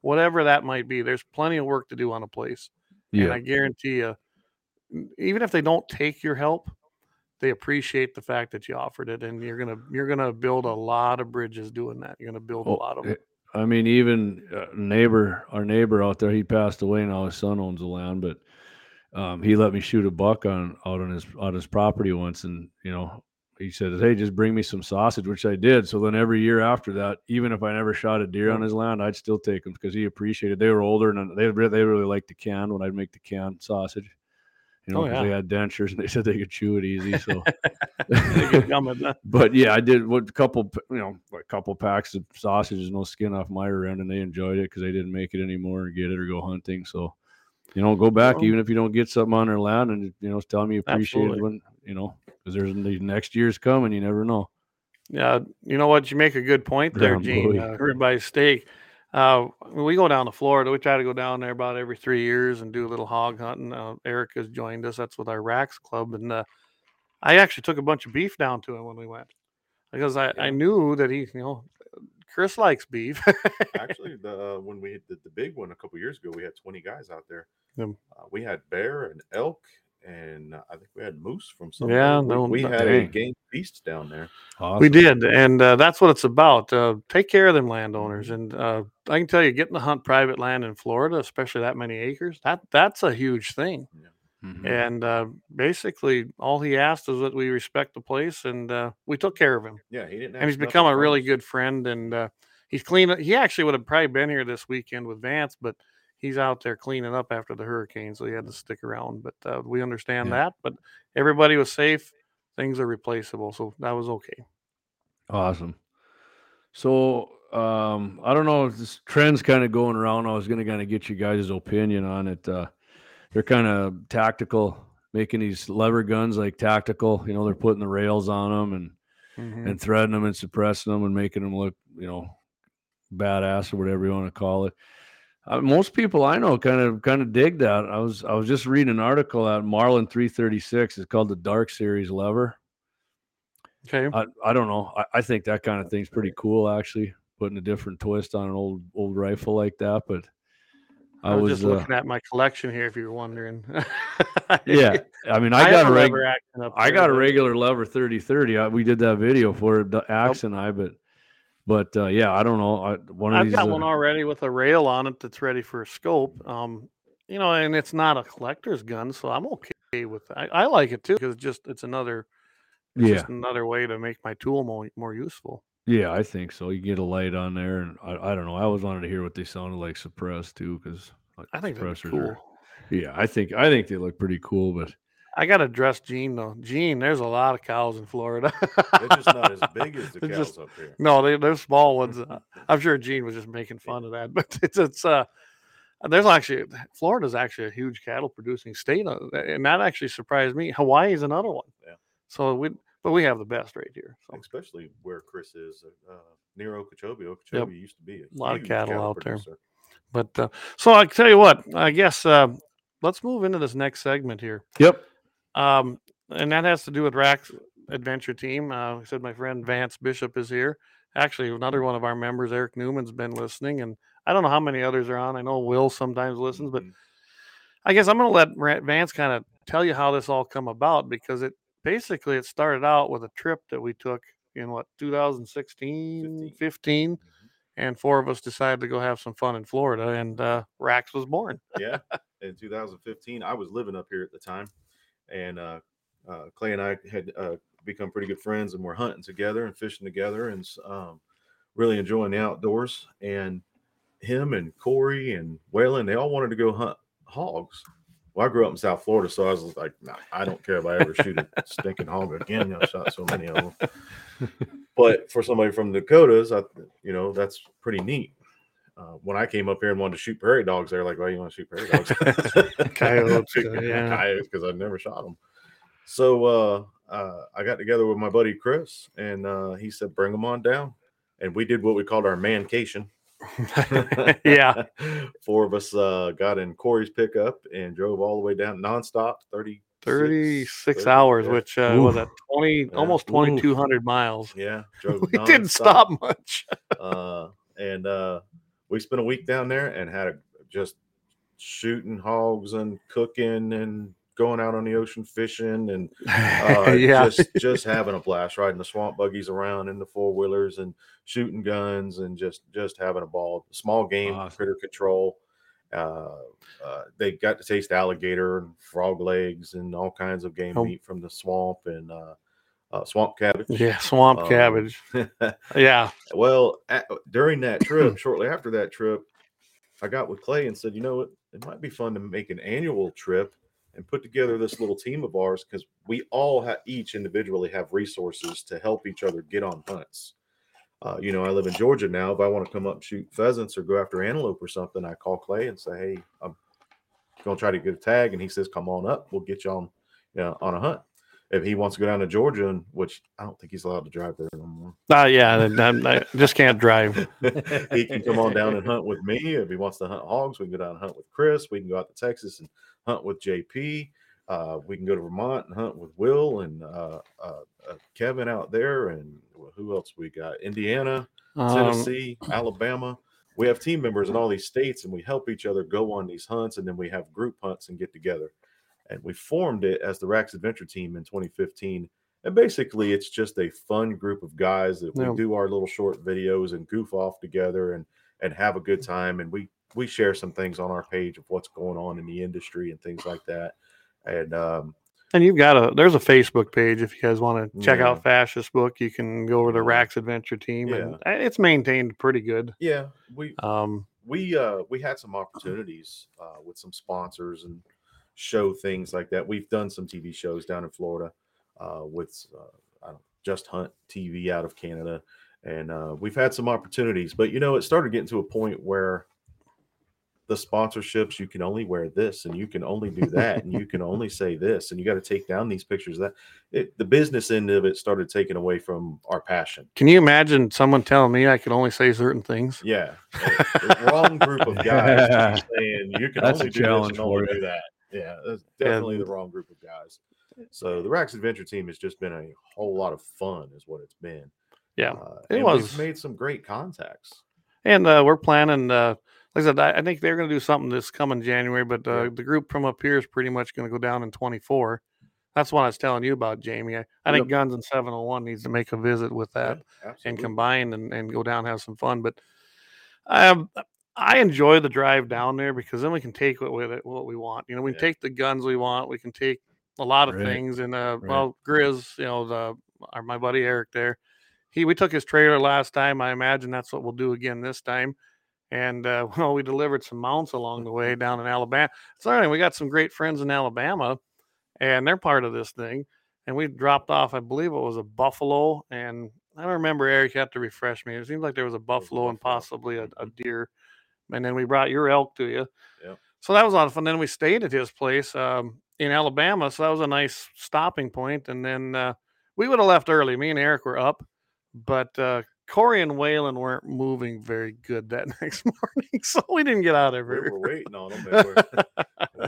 whatever that might be. There's plenty of work to do on a place. Yeah. And I guarantee you, even if they don't take your help, they appreciate the fact that you offered it. And you're going to build a lot of bridges doing that. You're going to build a lot of them. Even our neighbor out there, he passed away now. His son owns the land, but he let me shoot a buck on his property once, and he said, "Hey, just bring me some sausage," which I did. So then every year after that, even if I never shot a deer on his land, I'd still take them because he appreciated. They were older, and they really liked the can when I'd make the canned sausage. They had dentures and they said they could chew it easy. So, but yeah, I did a couple, packs of sausages, no skin off my end, and they enjoyed it because they didn't make it anymore or get it or go hunting. So, go back even if you don't get something on their land, and tell them you appreciate it when because there's the next year's coming. You never know. Yeah, what? You make a good point there, Gene. Everybody's steak. We go down to Florida. We try to go down there about every 3 years and do a little hog hunting. Eric has joined us. That's with our Racks Club. And I actually took a bunch of beef down to him when we went because I knew that he, Chris likes beef. Actually, when we did the big one a couple years ago, we had 20 guys out there. We had bear and elk and I think we had moose from somewhere. Yeah, we had a game feast down there. Awesome. We did, and that's what it's about. Take care of them landowners, and I can tell you, getting to hunt private land in Florida, especially that many acres, that's a huge thing. Yeah. Mm-hmm. And basically, all he asked is that we respect the place, and we took care of him. Yeah, he didn't. And he's become a really good friend, and he's clean. He actually would have probably been here this weekend with Vance, but he's out there cleaning up after the hurricane, so he had to stick around. But we understand that. But everybody was safe. Things are replaceable, so that was okay. Awesome. So I don't know if this trend's kind of going around. I was going to kind of get you guys' opinion on it. They're kind of tactical, making these lever guns like tactical. You know, they're putting the rails on them and threading them and suppressing them and making them look, you know, badass or whatever you want to call it. Most people I know kind of dig that. I was just reading an article at Marlin 336. It's called the Dark Series Lever. Okay. I don't know. I think that kind of thing's pretty cool, actually, putting a different twist on an old rifle like that, but. I was just looking at my collection here, if you're wondering. Yeah, I mean, I got a regular lever 3030. We did that video for it, Axe and I, but yeah, I don't know. I've got one already with a rail on it that's ready for a scope. You know, and it's not a collector's gun, so I'm okay with it. I like it too because it's just another way to make my tool more useful. Yeah, I think so. You get a light on there, and I don't know. I always wanted to hear what they sounded like suppressed too, because like, I think they're cool. Yeah, I think they look pretty cool. But I got to dress Gene though. Gene, there's a lot of cows in Florida. They're just not as big as the cows up here. No, they're small ones. I'm sure Gene was just making fun of that, but it's Florida's actually a huge cattle producing state, and that actually surprised me. Hawaii is another one. Yeah. So we have the best right here, so. Especially where Chris is near Okeechobee. Okeechobee used to be a lot of cattle out there. But so I tell you what, I guess let's move into this next segment here. Yep. And that has to do with Racks Adventure Team. I said my friend Vance Bishop is here. Actually, another one of our members, Eric Newman's been listening, and I don't know how many others are on. I know Will sometimes listens, but I guess I'm going to let Vance kind of tell you how this all come about because Basically, it started out with a trip that we took in 2016, 15, and four of us decided to go have some fun in Florida, and Racks was born. Yeah, in 2015, I was living up here at the time, and Clay and I had become pretty good friends, and we're hunting together and fishing together, and really enjoying the outdoors. And him and Corey and Waylon, they all wanted to go hunt hogs. Well, I grew up in South Florida, so I was like, nah, I don't care if I ever shoot a stinking hog again. I shot so many of them. But for somebody from the Dakotas, that's pretty neat. When I came up here and wanted to shoot prairie dogs, they were like, well, you want to shoot prairie dogs? Coyotes, because I've never shot them. So I got together with my buddy Chris, and he said, bring them on down. And we did what we called our mancation. Yeah, four of us got in Corey's pickup and drove all the way down nonstop, 36 hours, which was at almost 2,200 miles. Yeah, drove we nonstop. Didn't stop much. and we spent a week down there and had just shooting hogs and cooking and going out on the ocean fishing and just having a blast, riding the swamp buggies around in the four-wheelers and shooting guns and just having a ball. Small game, awesome. Critter control. They got to taste alligator and frog legs and all kinds of game meat from the swamp and swamp cabbage. Yeah, swamp cabbage. Yeah. Well, during that trip, shortly after that trip, I got with Clay and said, you know what, it might be fun to make an annual trip and put together this little team of ours because we all each individually have resources to help each other get on hunts. I live in Georgia now. If I want to come up and shoot pheasants or go after antelope or something, I call Clay and say, hey, I'm going to try to get a tag. And he says, come on up. We'll get you on a hunt. If he wants to go down to Georgia, which I don't think he's allowed to drive there no more. I just can't drive. He can come on down and hunt with me. If he wants to hunt hogs, we can go down and hunt with Chris. We can go out to Texas and hunt with JP. We can go to Vermont and hunt with Will and Kevin out there. And who else we got? Indiana, Tennessee, Alabama. We have team members in all these states, and we help each other go on these hunts, and then we have group hunts and get together. and we formed it as the Racks Adventure Team in 2015. And basically, it's just a fun group of guys that we do our little short videos and goof off together and have a good time. And we share some things on our page of what's going on in the industry and things like that. And you've got there's a Facebook page. If you guys want to check out Fascist Book, you can go over to Racks Adventure Team and it's maintained pretty good. Yeah. We had some opportunities with some sponsors and show things like that. We've done some TV shows down in Florida with Just Hunt TV out of Canada. And we've had some opportunities, but it started getting to a point where the sponsorships, you can only wear this and you can only do that and you can only say this and you got to take down these pictures. The business end of it started taking away from our passion. Can you imagine someone telling me I could only say certain things? Yeah. The wrong group of guys saying you can only do this and only do that. Yeah, that's definitely the wrong group of guys. So the Racks Adventure Team has just been a whole lot of fun is what it's been. Yeah, it was. We've made some great contacts. And we're planning, like I said, I think they're going to do something this coming January, but the group from up here is pretty much going to go down in 24. That's what I was telling you about, Jamie. I think Guns and 701 needs to make a visit with that and combine and go down and have some fun. But I enjoy the drive down there because then we can take what we want. We can take the guns we want. We can take a lot of things. And, Grizz, my buddy Eric there, we took his trailer last time. I imagine that's what we'll do again this time. And, we delivered some mounts along the way down in Alabama. So we got some great friends in Alabama, and they're part of this thing. And we dropped off, I believe it was a buffalo. And I remember, Eric, you have to refresh me. It seems like there was a buffalo and possibly a deer. And then we brought your elk to you. Yep. So that was a lot of fun. Then we stayed at his place in Alabama. So that was a nice stopping point. And then we would have left early. Me and Eric were up. But Corey and Waylon weren't moving very good that next morning, so we didn't get out of here. We were waiting on them.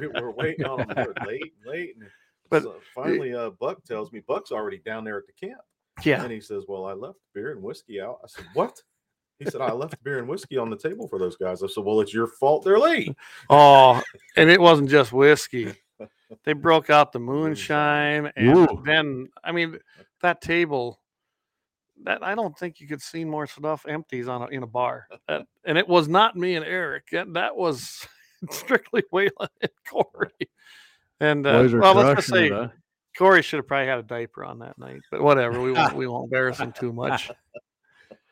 We were waiting on them. We were late. But so finally, Buck tells me, Buck's already down there at the camp. Yeah. And he says, well, I left beer and whiskey out. I said, what? He said, I left beer and whiskey on the table for those guys. I said, well, it's your fault they're late. Oh, and it wasn't just whiskey. They broke out the moonshine. And then, that table... That I don't think you could see more stuff empties in a bar. And it was not me and Eric. That was strictly Waylon and Corey. And let's just say Corey should have probably had a diaper on that night. But whatever, we won't embarrass him too much.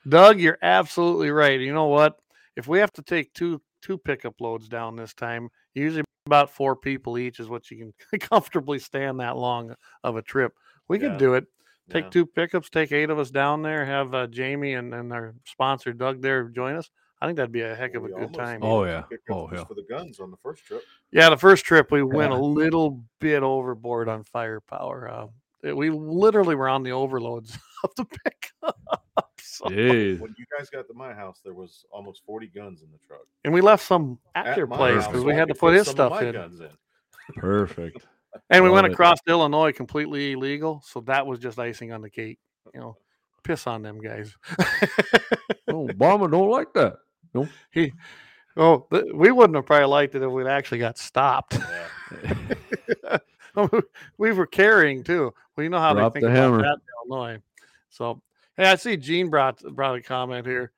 Doug, you're absolutely right. You know what? If we have to take two pickup loads down this time, usually about 4 people each is what you can comfortably stand that long of a trip. We can do it. Take 2 pickups, take 8 of us down there, have Jamie and our sponsor, Doug, there join us. I think that'd be a heck of a good time. Oh, yeah. Oh, yeah. For the guns on the first trip. Yeah, the first trip, we went a little bit overboard on firepower. We literally were on the overloads of the pickup. So, when you guys got to my house, there was almost 40 guns in the truck. And we left some at your place because we had to put his stuff in. Perfect. And we went across Illinois completely illegal, so that was just icing on the cake. Piss on them guys. Obama don't like that. Nope. We wouldn't have probably liked it if we'd actually got stopped. Yeah. We were carrying too. Well, you know how they think about that in Illinois. So, hey, I see Gene brought a comment here.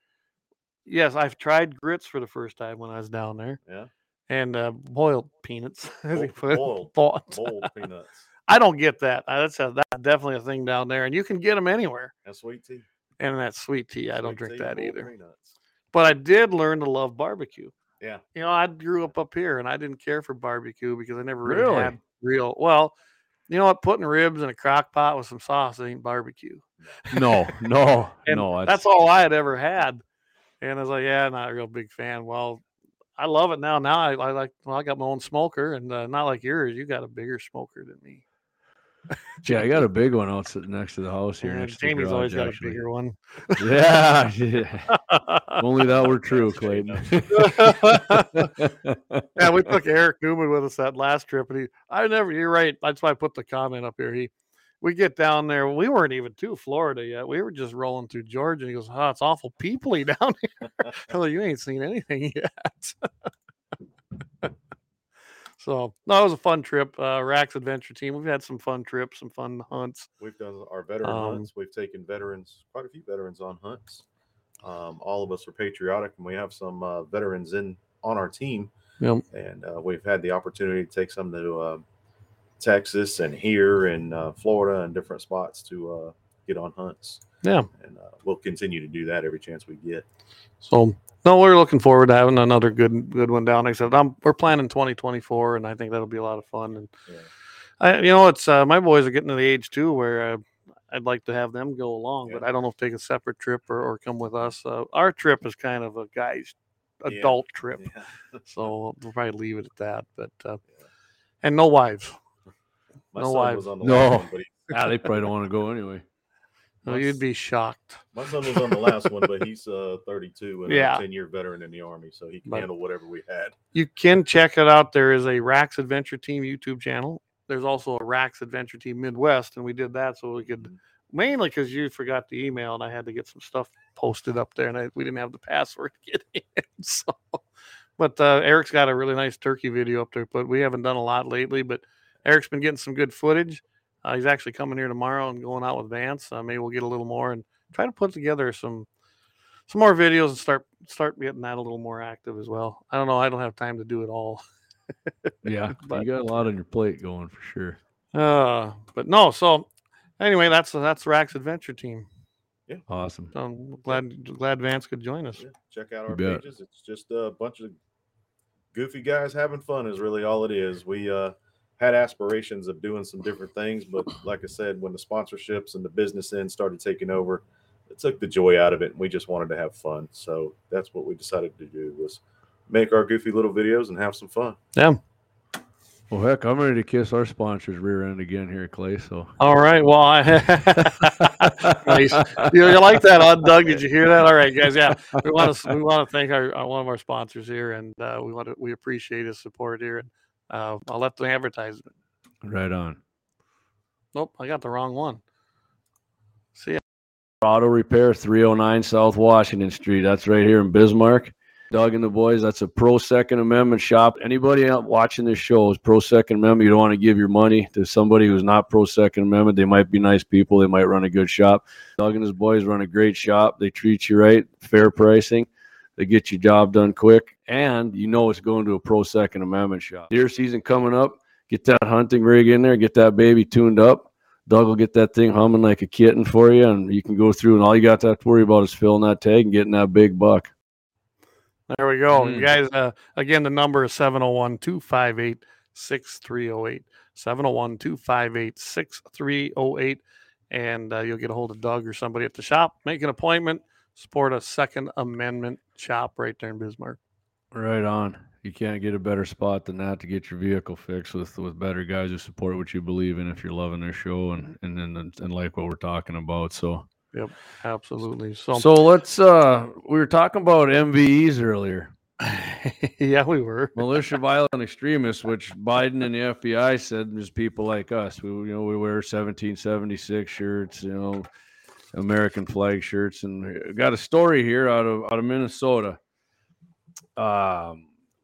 Yes, I've tried grits for the first time when I was down there. Yeah. And boiled peanuts. Boiled peanuts. I don't get that. That's definitely a thing down there. And you can get them anywhere. And sweet tea. And that sweet tea. I don't drink that either. Peanuts. But I did learn to love barbecue. Yeah. I grew up here, and I didn't care for barbecue because I never really had real. Well, you know what? Putting ribs in a crock pot with some sauce ain't barbecue. No. That's all I had ever had. And I was like, not a real big fan. Well, I love it now. Now I got my own smoker, and not like yours. You got a bigger smoker than me. Yeah, I got a big one out sitting next to the house here. Next Jamie's to always got a bigger one. Yeah. Only that were true, Clayton. We took Eric Newman with us that last trip, and you're right. That's why I put the comment up here. We get down there. We weren't even to Florida yet. We were just rolling through Georgia. He goes, it's awful peoply down here. Hello, you ain't seen anything yet. So no, it was a fun trip. Racks Adventure Team. We've had some fun trips, some fun hunts. We've done our veteran hunts. We've taken veterans, quite a few veterans on hunts. All of us are patriotic, and we have some veterans on our team. Yep. And we've had the opportunity to take some to Texas and here in Florida and different spots to get on hunts. Yeah. And we'll continue to do that every chance we get. So no, we're looking forward to having another good one down. Except we're planning 2024, and I think that'll be a lot of fun. And yeah. It's my boys are getting to the age too where I'd like to have them go along, yeah. But I don't know if take a separate trip or come with us. Our trip is kind of a guy's adult trip, yeah. So we'll probably leave it at that. But and no wives. My son wives. Was on the last one, but they probably don't want to go anyway. No, you'd be shocked. My son was on the last one, but he's 32 and a 10-year veteran in the Army, so he can handle whatever we had. You can check it out. There is a Racks Adventure Team YouTube channel. There's also a Racks Adventure Team Midwest, and we did that so we could, mainly because you forgot the email, and I had to get some stuff posted up there, and we didn't have the password to get in. So. But Eric's got a really nice turkey video up there, but we haven't done a lot lately, but Eric's been getting some good footage. He's actually coming here tomorrow and going out with Vance. Maybe we'll get a little more and try to put together some more videos and start getting that a little more active as well. I don't know. I don't have time to do it all. Yeah, but, you got a lot on your plate going for sure. But no. So anyway, that's Racks Adventure Team. Yeah, awesome. So I'm glad Vance could join us. Yeah. Check out our pages. It's just a bunch of goofy guys having fun is really all it is. We had aspirations of doing some different things, but like I said, when the sponsorships and the business end started taking over, it took the joy out of it, and we just wanted to have fun. So that's what we decided to do, was make our goofy little videos and have some fun. Yeah. Well, heck, I'm ready to kiss our sponsor's rear end again here, Clay. So all right. Well, nice. You like that, huh, Doug? Did you hear that? All right, guys. Yeah, we want to thank one of our sponsors here, and we appreciate his support here. And I'll let the advertisement. Right on. Nope, I got the wrong one. See ya. Auto Repair, 309 South Washington Street. That's right here in Bismarck. Doug and the boys, that's a pro-Second Amendment shop. Anybody out watching this show is pro-Second Amendment. You don't want to give your money to somebody who's not pro-Second Amendment. They might be nice people. They might run a good shop. Doug and his boys run a great shop. They treat you right, fair pricing. They get your job done quick, and you know it's going to a pro-Second Amendment shop. Deer season coming up, get that hunting rig in there, get that baby tuned up. Doug will get that thing humming like a kitten for you, and you can go through, and all you got to have to worry about is filling that tag and getting that big buck. There we go. You guys, again, the number is 701-258-6308. 701-258-6308, and you'll get a hold of Doug or somebody at the shop. Make an appointment. Support a Second Amendment shop right there in Bismarck. Right on. You can't get a better spot than that to get your vehicle fixed with better guys who support what you believe in if you're loving their show and like what we're talking about. So yep, absolutely. So let's we were talking about MVEs earlier. Yeah, we were. Militia, violent extremists, which Biden and the FBI said is people like us. We wear 1776 shirts, American flag shirts, and got a story here out of Minnesota.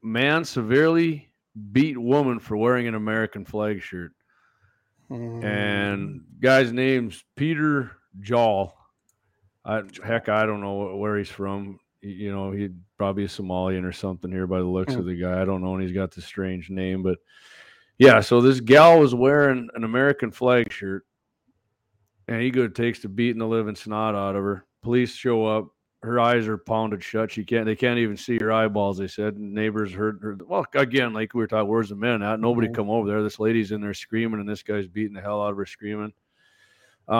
Man severely beat woman for wearing an American flag shirt. And guy's name's Peter Jall. I don't know where he's from. He'd probably a Somalian or something here by the looks of the guy. I don't know, and he's got this strange name, but yeah. So this gal was wearing an American flag shirt. And he takes the beating the living snot out of her. Police show up. Her eyes are pounded shut. They can't even see her eyeballs, they said. Neighbors heard her. Well, again, like we were talking, where's the men at? Nobody come over there. This lady's in there screaming, and this guy's beating the hell out of her screaming.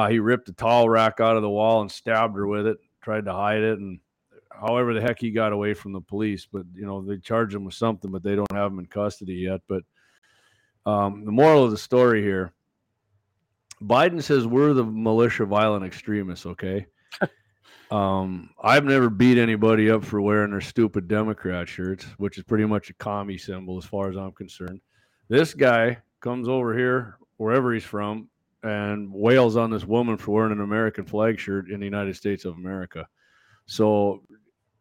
He ripped the towel rack out of the wall and stabbed her with it, tried to hide it, and however the heck he got away from the police. But, they charged him with something, but they don't have him in custody yet. But the moral of the story here, Biden says we're the militia violent extremists, okay? I've never beat anybody up for wearing their stupid Democrat shirts, which is pretty much a commie symbol as far as I'm concerned. This guy comes over here, wherever he's from, and wails on this woman for wearing an American flag shirt in the United States of America. So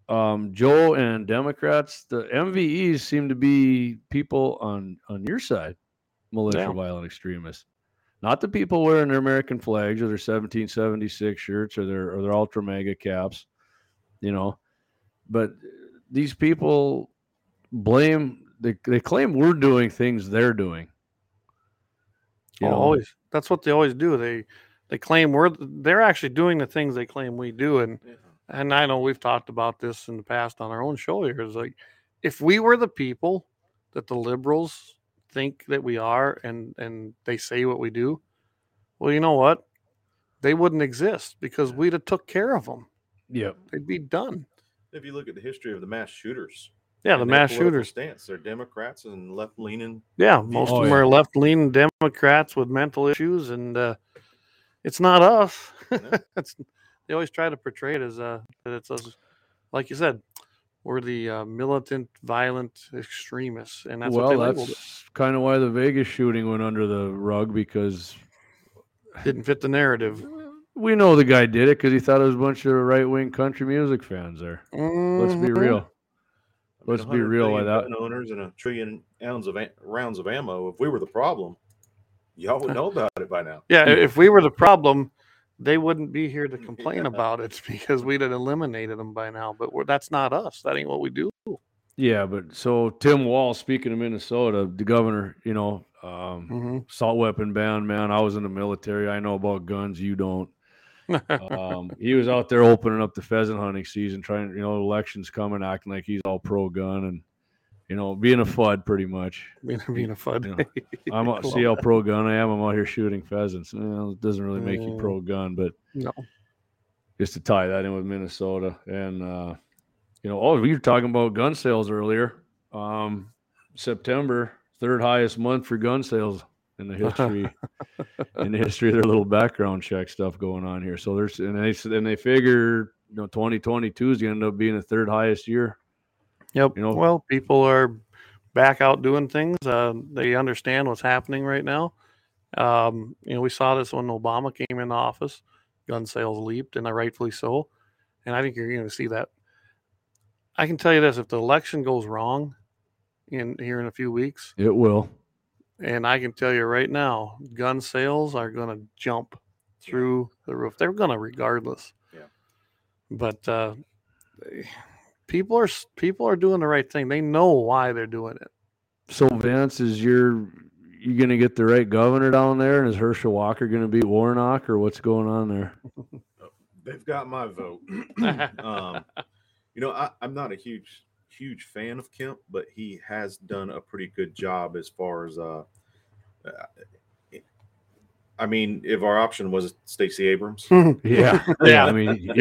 Joe and Democrats, the MVEs seem to be people on your side, militia, violent extremists, not the people wearing their American flags or their 1776 shirts or their ultra mega caps, you know. But these people blame, they claim we're doing things they're doing. You know? Always, that's what they always do. They claim they're actually doing the things they claim we do. And and I know we've talked about this in the past on our own show here. It's like, if we were the people that the liberals think that we are and they say what we do, well, you know what? They wouldn't exist because we'd have took care of them. Yeah. They'd be done. If you look at the history of the mass shooters. Yeah, the mass shooters. Stance. They're Democrats and left-leaning. Yeah, most of them are left-leaning Democrats with mental issues, and it's not us. They always try to portray it as that it's us. Like you said, we're the militant, violent extremists, and that's what they labeled it. Well, that's kind of why the Vegas shooting went under the rug, because it didn't fit the narrative. We know the guy did it because he thought it was a bunch of right-wing country music fans there. Mm-hmm. Let's be real. Let's be real with that. Owners and $1 trillion rounds of ammo. If we were the problem, y'all would know about it by now. Yeah, if we were the problem, they wouldn't be here to complain about it because we'd have eliminated them by now. But that's not us. That ain't what we do. Yeah, but so Tim Wall, speaking of Minnesota, the governor, you know, assault weapon ban, man. I was in the military. I know about guns. You don't. He was out there opening up the pheasant hunting season, trying, you know, elections coming, acting like he's all pro gun and, you know, being a FUD pretty much. Being a FUD. You know, I'm out, see how pro gun I am. I'm out here shooting pheasants. You know, it doesn't really make you pro gun, but no. Just to tie that in with Minnesota and, you know, we were talking about gun sales earlier. September, third highest month for gun sales in the history, of their little background check stuff going on here. So there's, and they figure, you know, 2022 is going to end up being the third highest year. Yep. You know, well, people are back out doing things. They understand what's happening right now. You know, we saw this when Obama came into office, gun sales leaped, and rightfully so. And I think you're going to see that. I can tell you this: if the election goes wrong, in a few weeks, it will. And I can tell you right now, gun sales are going to jump through the roof. They're going to regardless. Yeah. But people are doing the right thing. They know why they're doing it. So, Vance, is you going to get the right governor down there? And is Herschel Walker going to beat Warnock, or what's going on there? They've got my vote. You know, I'm not a huge fan of Kemp, but he has done a pretty good job as far as I mean, if our option was Stacey Abrams. I mean,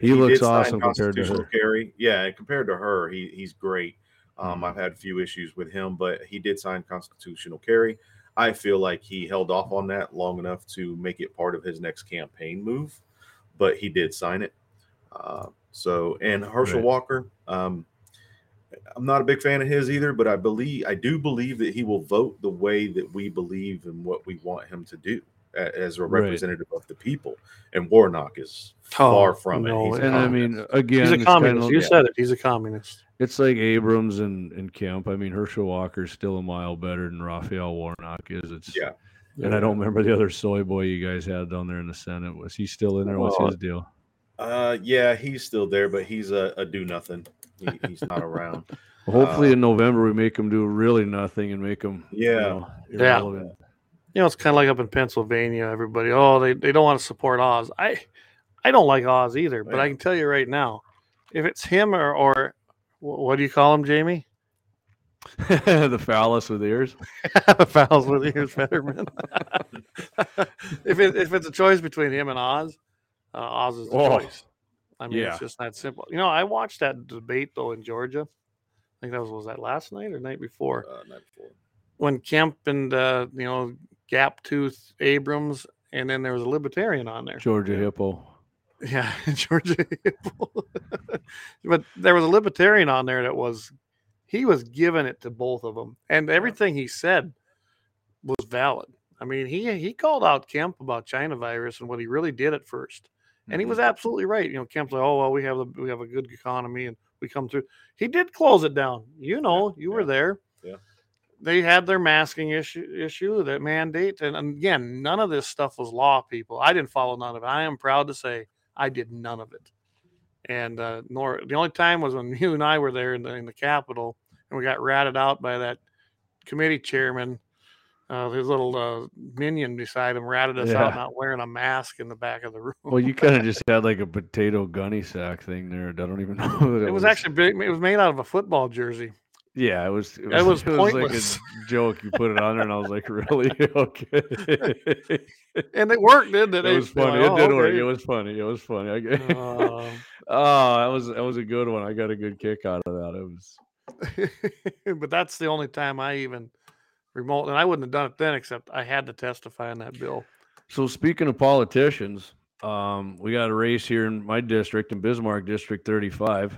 he looks awesome compared to her. Carry. Yeah, compared to her, he's great. I've had a few issues with him, but he did sign constitutional carry. I feel like he held off on that long enough to make it part of his next campaign move, but he did sign it. So, and Herschel Walker, I'm not a big fan of his either, but I do believe that he will vote the way that we believe and what we want him to do as a representative of the people. And Warnock is far from it. He's he's a communist. You said it. He's a communist. It's like Abrams and Kemp. I mean, Herschel Walker's still a mile better than Raphael Warnock is. And I don't remember the other soy boy you guys had down there in the Senate. Was he still in there? What's his deal? He's still there, but he's a do nothing. He's not around. Well, hopefully in November we make him do really nothing and make him irrelevant. You know, it's kind of like up in Pennsylvania. Everybody, they don't want to support Oz. I don't like Oz either, but I can tell you right now, if it's him or what do you call him, Jamie? The phallus with ears. The phallus with ears, Fetterman. If it's a choice between him and Oz. Oz is the choice. I mean, it's just that simple. You know, I watched that debate, though, in Georgia. I think that was that last night or night before? Night before. When Kemp and, Gap-Tooth Abrams, and then there was a Libertarian on there. Georgia Hippo. Yeah, Georgia Hippo. But there was a Libertarian on there he was giving it to both of them. And everything he said was valid. I mean, he called out Kemp about China virus and what he really did at first. And he was absolutely right. You know, Kemp's like, oh, well, we have a good economy and we come through. He did close it down. You know, you were there. Yeah. They had their masking issue, that mandate. And again, none of this stuff was law, people. I didn't follow none of it. I am proud to say I did none of it. And nor the only time was when you and I were there in the Capitol, and we got ratted out by that committee chairman. His little minion beside him ratted us out, not wearing a mask in the back of the room. Well, you kind of just had like a potato gunny sack thing there. I don't even know. It was actually big. It was made out of a football jersey. Yeah, it was pointless. It was like a joke. You put it on there, and I was like, really? Okay. And it worked, didn't it? It was funny. Like, oh, it did work. It was funny. That was a good one. I got a good kick out of that. But that's the only time I even remote, and I wouldn't have done it then, except I had to testify on that bill. So speaking of politicians, we got a race here in my district, in Bismarck, District 35.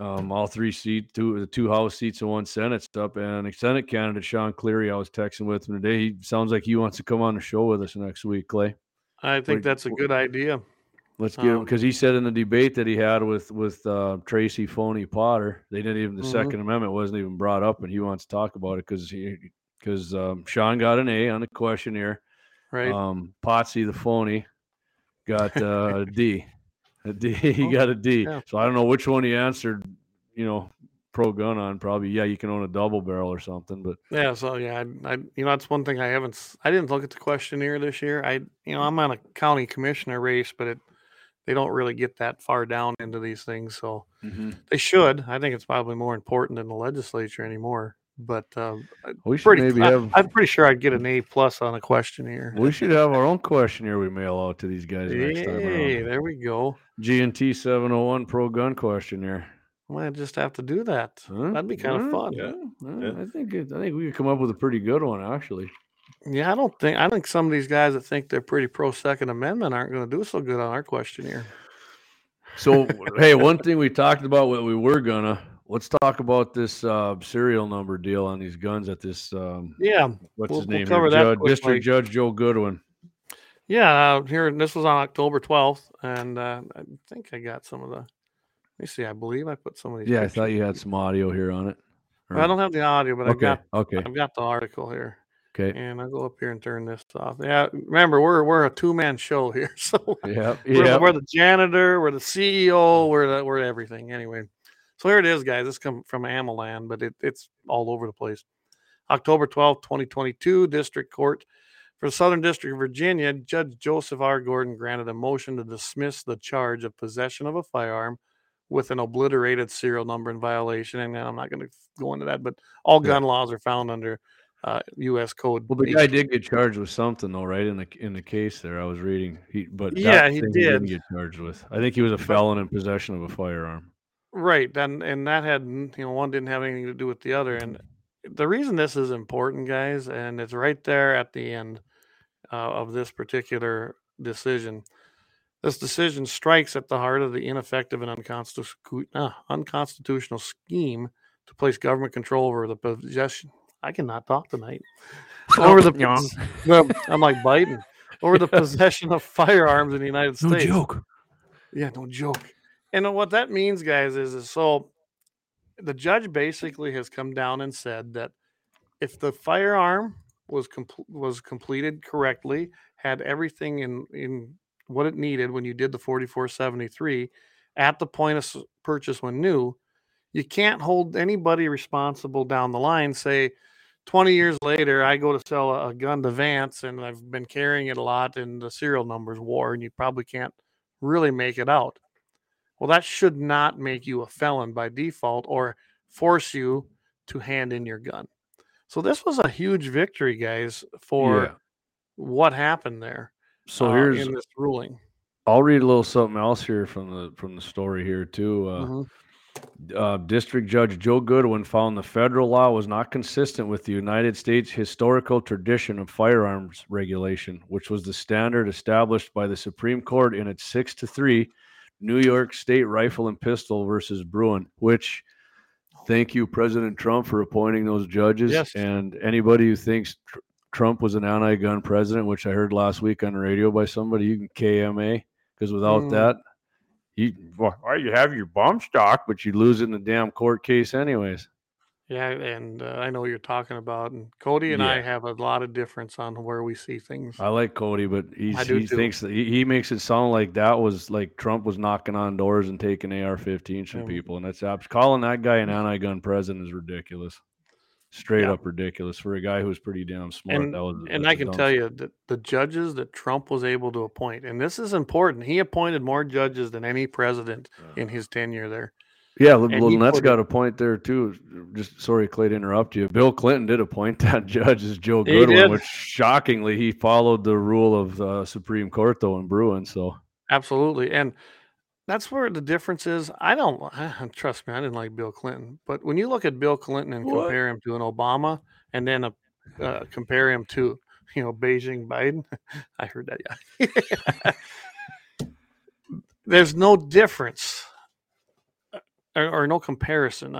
All three seats, two House seats and one Senate's up. And a Senate candidate, Sean Cleary, I was texting with him today. He sounds like he wants to come on the show with us next week, Clay. I think that's a good idea. Let's get him, because he said in the debate that he had with Tracy Phoney Potter, they didn't even, the Second Amendment wasn't even brought up, and he wants to talk about it because Sean got an A on the questionnaire. Right. Potsy the Phoney got a D. He got a D. Yeah. So I don't know which one he answered, you know, pro gun on. Probably, you can own a double barrel or something. But yeah, so yeah, I you know, that's one thing I didn't look at the questionnaire this year. I'm on a county commissioner race, but they don't really get that far down into these things. So they should. I think it's probably more important than the legislature anymore. But I'm pretty sure I'd get an A+ on a questionnaire. We should have our own questionnaire we mail out to these guys next time around. Hey, there we go. G&T 701 pro gun questionnaire. I might just have to do that. Huh? That'd be kind of fun. Yeah. Yeah. I think we could come up with a pretty good one, actually. Yeah, I think some of these guys that think they're pretty pro Second Amendment aren't going to do so good on our questionnaire. So, hey, one thing we talked about what we were gonna. Let's talk about this serial number deal on these guns at this. What's his name? District Judge Joe Goodwin. Yeah, here this was on October 12th, and I think I got some of the. Let me see. I believe I put some of these. Yeah, I thought you had some audio here on it. Right. I don't have the audio, but I've got the article here. Okay. And I'll go up here and turn this off. Yeah, remember we're a two-man show here, so we're the janitor, we're the CEO, we're everything anyway. So here it is, guys. This comes from Amaland, but it's all over the place. October 12, 2022, District Court for the Southern District of Virginia, Judge Joseph R. Goodwin granted a motion to dismiss the charge of possession of a firearm with an obliterated serial number in violation. And I'm not going to go into that, but all gun laws are found under U.S. Code. Well, the guy did get charged with something, though, right? In the case there, I was reading. He didn't get charged with. I think he was a felon in possession of a firearm. Right, and that had, you know, one didn't have anything to do with the other. And the reason this is important, guys, and it's right there at the end of this particular decision. This decision strikes at the heart of the ineffective and unconstitutional scheme to place government control over the possession. I cannot talk tonight. I'm like Biden. Over the possession of firearms in the United States. No joke. Yeah, no joke. And what that means, guys, is so the judge basically has come down and said that if the firearm was completed correctly, had everything in what it needed when you did the 4473 at the point of purchase when new, you can't hold anybody responsible down the line. Say 20 years later, I go to sell a gun to Vance, and I've been carrying it a lot, and the serial numbers war, and you probably can't really make it out. Well, that should not make you a felon by default or force you to hand in your gun. So this was a huge victory, guys, for what happened there. So here's in this ruling. I'll read a little something else here from the story here too. District Judge Joe Goodwin found the federal law was not consistent with the United States historical tradition of firearms regulation, which was the standard established by the Supreme Court in its 6-3 New York State Rifle and Pistol versus Bruin, which thank you, President Trump, for appointing those judges. Yes. And anybody who thinks Trump was an anti-gun president, which I heard last week on the radio by somebody, you can KMA, because without that, you have your bump stock, but you lose it in the damn court case anyways. Yeah, and I know what you're talking about. And Cody and I have a lot of difference on where we see things. I like Cody, but he thinks that he makes it sound like that was like Trump was knocking on doors and taking AR-15s from people, and that's calling that guy an anti-gun president is ridiculous. Straight up ridiculous for a guy who's pretty damn smart. And I can tell you that the judges that Trump was able to appoint, and this is important, he appointed more judges than any president in his tenure there. Yeah, and that's got a point there too. Just sorry, Clay, to interrupt you. Bill Clinton did appoint that judge as Joe Goodwin, which shockingly he followed the rule of the Supreme Court though in Bruin. So absolutely, and that's where the difference is. Trust me, I didn't like Bill Clinton, but when you look at Bill Clinton and compare him to an Obama, and then compare him to Beijing Biden, I heard that. Yeah, there's no difference. Or no comparison.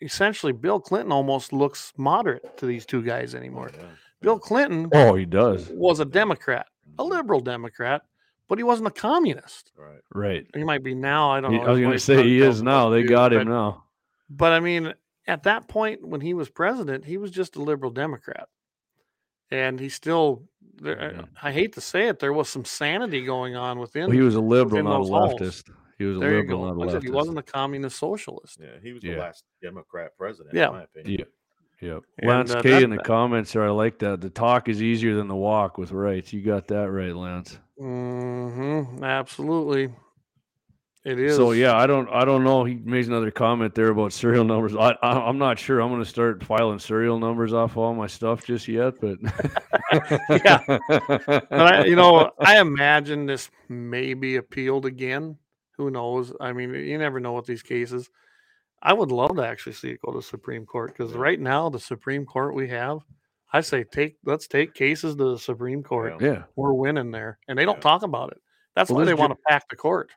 Essentially, Bill Clinton almost looks moderate to these two guys anymore. Yeah. Bill Clinton was a Democrat, a liberal Democrat, but he wasn't a communist. Right. He might be now. I don't know. I was going to say he is now. They got him now. But, I mean, at that point when he was president, he was just a liberal Democrat. And he still, I hate to say it, there was some sanity going on within. Well, he was a liberal, not a leftist. He was a liberal, not a leftist. He wasn't a communist socialist. Yeah, he was the last Democrat president, in my opinion. Yeah. Lance K in the comments there, I like that. The talk is easier than the walk with rights. You got that right, Lance. Mm-hmm. Absolutely. It is. So, yeah, I don't know. He makes another comment there about serial numbers. I'm not sure I'm going to start filing serial numbers off all my stuff just yet, but. Yeah. But I imagine this may be appealed again. Who knows? I mean, you never know with these cases. I would love to actually see it go to the Supreme Court because right now the Supreme Court we have, I say let's take cases to the Supreme Court. Yeah, we're winning there, and they don't talk about it. That's why they want to pack the court.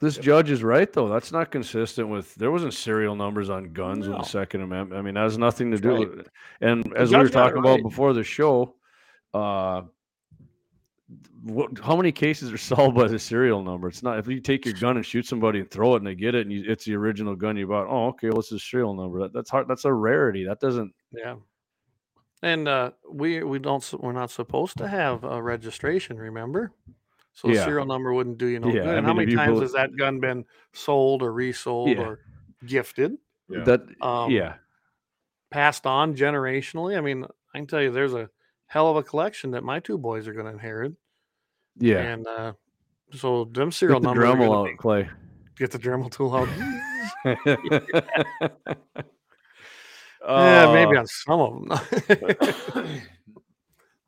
This judge is right though. That's not consistent with. There wasn't serial numbers on guns in the Second Amendment. I mean, that has nothing to do with it. And as we were talking about before the show, how many cases are solved by the serial number? It's not if you take your gun and shoot somebody and throw it and they get it and it's the original gun you bought. Oh, okay. What's the serial number? That's hard. That's a rarity. That doesn't. Yeah. And we're not supposed to have a registration. Remember? So the serial number wouldn't do you no good. And how many times has that gun been sold or resold or gifted? Yeah. Passed on generationally. I mean, I can tell you, there's a hell of a collection that my two boys are going to inherit. Yeah. And so them serial numbers. Get the Dremel out, Clay. Get the Dremel tool out. Yeah, maybe on some of them.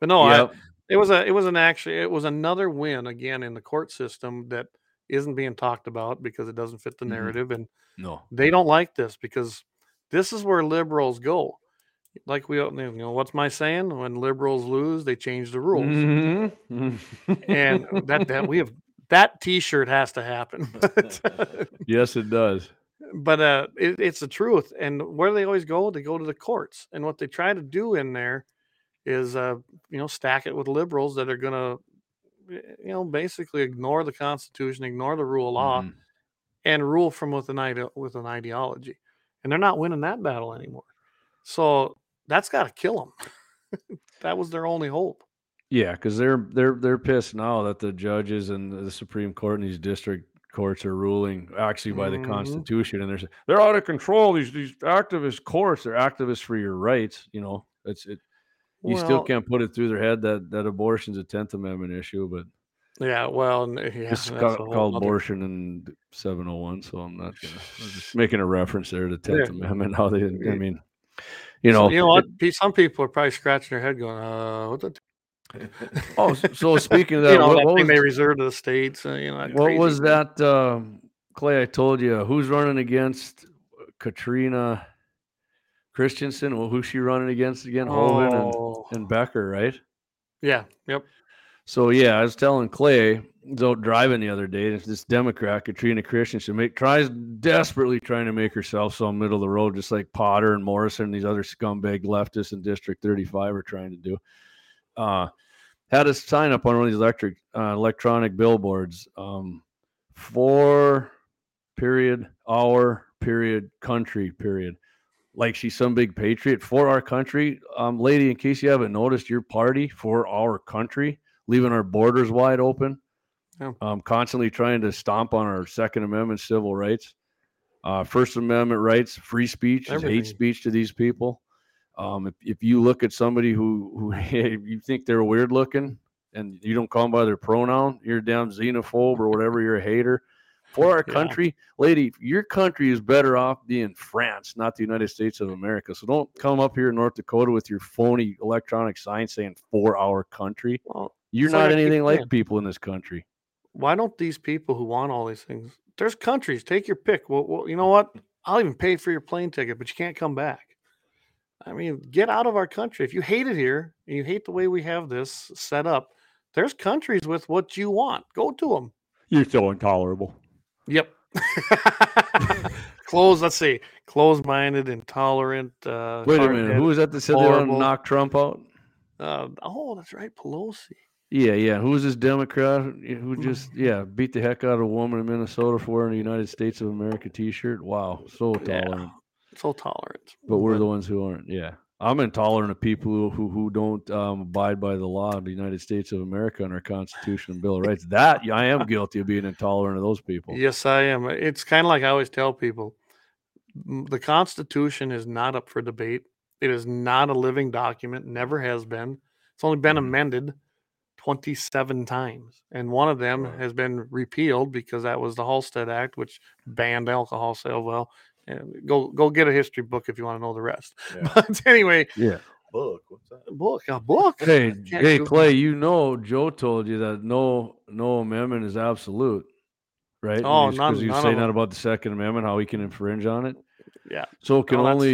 But no, it was another win again in the court system that isn't being talked about because it doesn't fit the narrative, and they don't like this because this is where liberals go. Like what's my saying? When liberals lose, they change the rules, and that T-shirt has to happen. Yes, it does. But it's the truth. And where do they always go? They go to the courts. And what they try to do in there is, stack it with liberals that are going to, basically ignore the Constitution, ignore the rule of law, and rule from with an ideology. And they're not winning that battle anymore. So that's got to kill them. That was their only hope. Yeah, because they're pissed now that the judges and the Supreme Court and these district courts are ruling actually by the Constitution, and they're out of control. These activist courts, they're activists for your rights. You still can't put it through their head that abortion's a 10th Amendment issue, but. Yeah, it's called abortion in 701. So I'm just making a reference there to 10th Amendment. How they, I mean. So, you know what? Some people are probably scratching their head, going, "What the?" So speaking of that, what thing was, they reserved to the states. Was that, Clay? I told you who's running against Katrina Christensen. Well, who's she running against again? Hovind and Becker, right? Yeah. Yep. So I was telling Clay, I was out driving the other day, and this Democrat, Katrina Christensen, desperately trying to make herself some middle of the road, just like Potter and Morrison and these other scumbag leftists in District 35 are trying to do. had a sign up on one of these electronic billboards, for our country. Like she's some big patriot for our country. Lady, in case you haven't noticed, your party for our country, leaving our borders wide open, constantly trying to stomp on our Second Amendment civil rights, First Amendment rights, free speech, hate speech to these people. If you look at somebody who you think they're weird looking and you don't call them by their pronoun, you're a damn xenophobe or whatever, you're a hater. For our country, lady, your country is better off being France, not the United States of America. So don't come up here in North Dakota with your phony electronic sign saying for our country. Well, you're not anything like people in this country. Why don't these people who want all these things, there's countries, take your pick. Well, you know what? I'll even pay for your plane ticket, but you can't come back. I mean, get out of our country. If you hate it here and you hate the way we have this set up, there's countries with what you want. Go to them. You're so intolerable. Yep. Close-minded, intolerant. Wait a minute. Who was that that said they want to knock Trump out? Oh, that's right. Pelosi. Yeah. Who was this Democrat who just, beat the heck out of a woman in Minnesota for wearing a United States of America t-shirt? Wow. So tolerant. So tolerant. But we're the ones who aren't. Yeah. I'm intolerant of people who don't abide by the law of the United States of America and our Constitution and Bill of Rights. That, I am guilty of being intolerant of those people. Yes, I am. It's kind of like I always tell people, the Constitution is not up for debate. It is not a living document, never has been. It's only been amended 27 times. And one of them has been repealed because that was the Halstead Act, which banned alcohol sales. Well, go get a history book if you want to know the rest. Yeah. But anyway, book. What's that? A book. Hey, Clay, you know Joe told you that no amendment is absolute, right? Oh, because you say not about the Second Amendment, how he can infringe on it. Yeah. So can only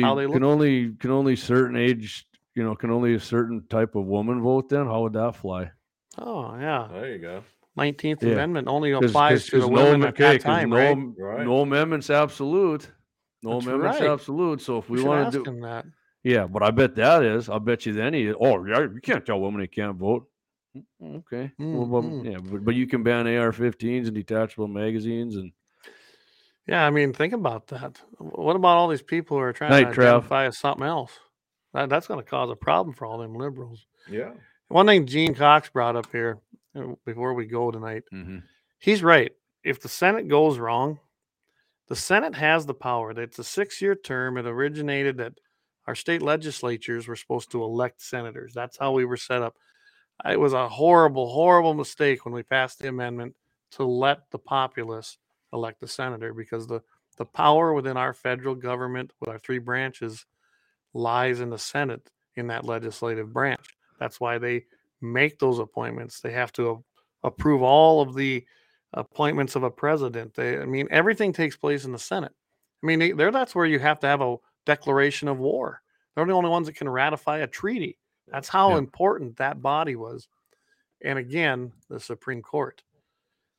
a certain type of woman vote? Then how would that fly? Oh yeah. There you go. 19th Amendment only applies to the women at that time, right? No amendment's absolute. No amendment's absolute. So if we want to do him that, but I bet that is. I'll bet you then you can't tell women they can't vote. Okay, but you can ban AR-15s and detachable magazines and. Yeah, I mean, think about that. What about all these people who are trying to identify as something else? That's going to cause a problem for all them liberals. Yeah. One thing Gene Cox brought up here before we go tonight, he's right. If the Senate goes wrong. The Senate has the power. It's a 6-year term. It originated that our state legislatures were supposed to elect senators. That's how we were set up. It was a horrible, horrible mistake when we passed the amendment to let the populace elect the senator, because the power within our federal government with our three branches lies in the Senate, in that legislative branch. That's why they make those appointments. They have to approve all of the appointments of a president. Everything takes place in the Senate. That's where you have to have a declaration of war. They're the only ones that can ratify a treaty. That's how important that body was. And again, the Supreme Court,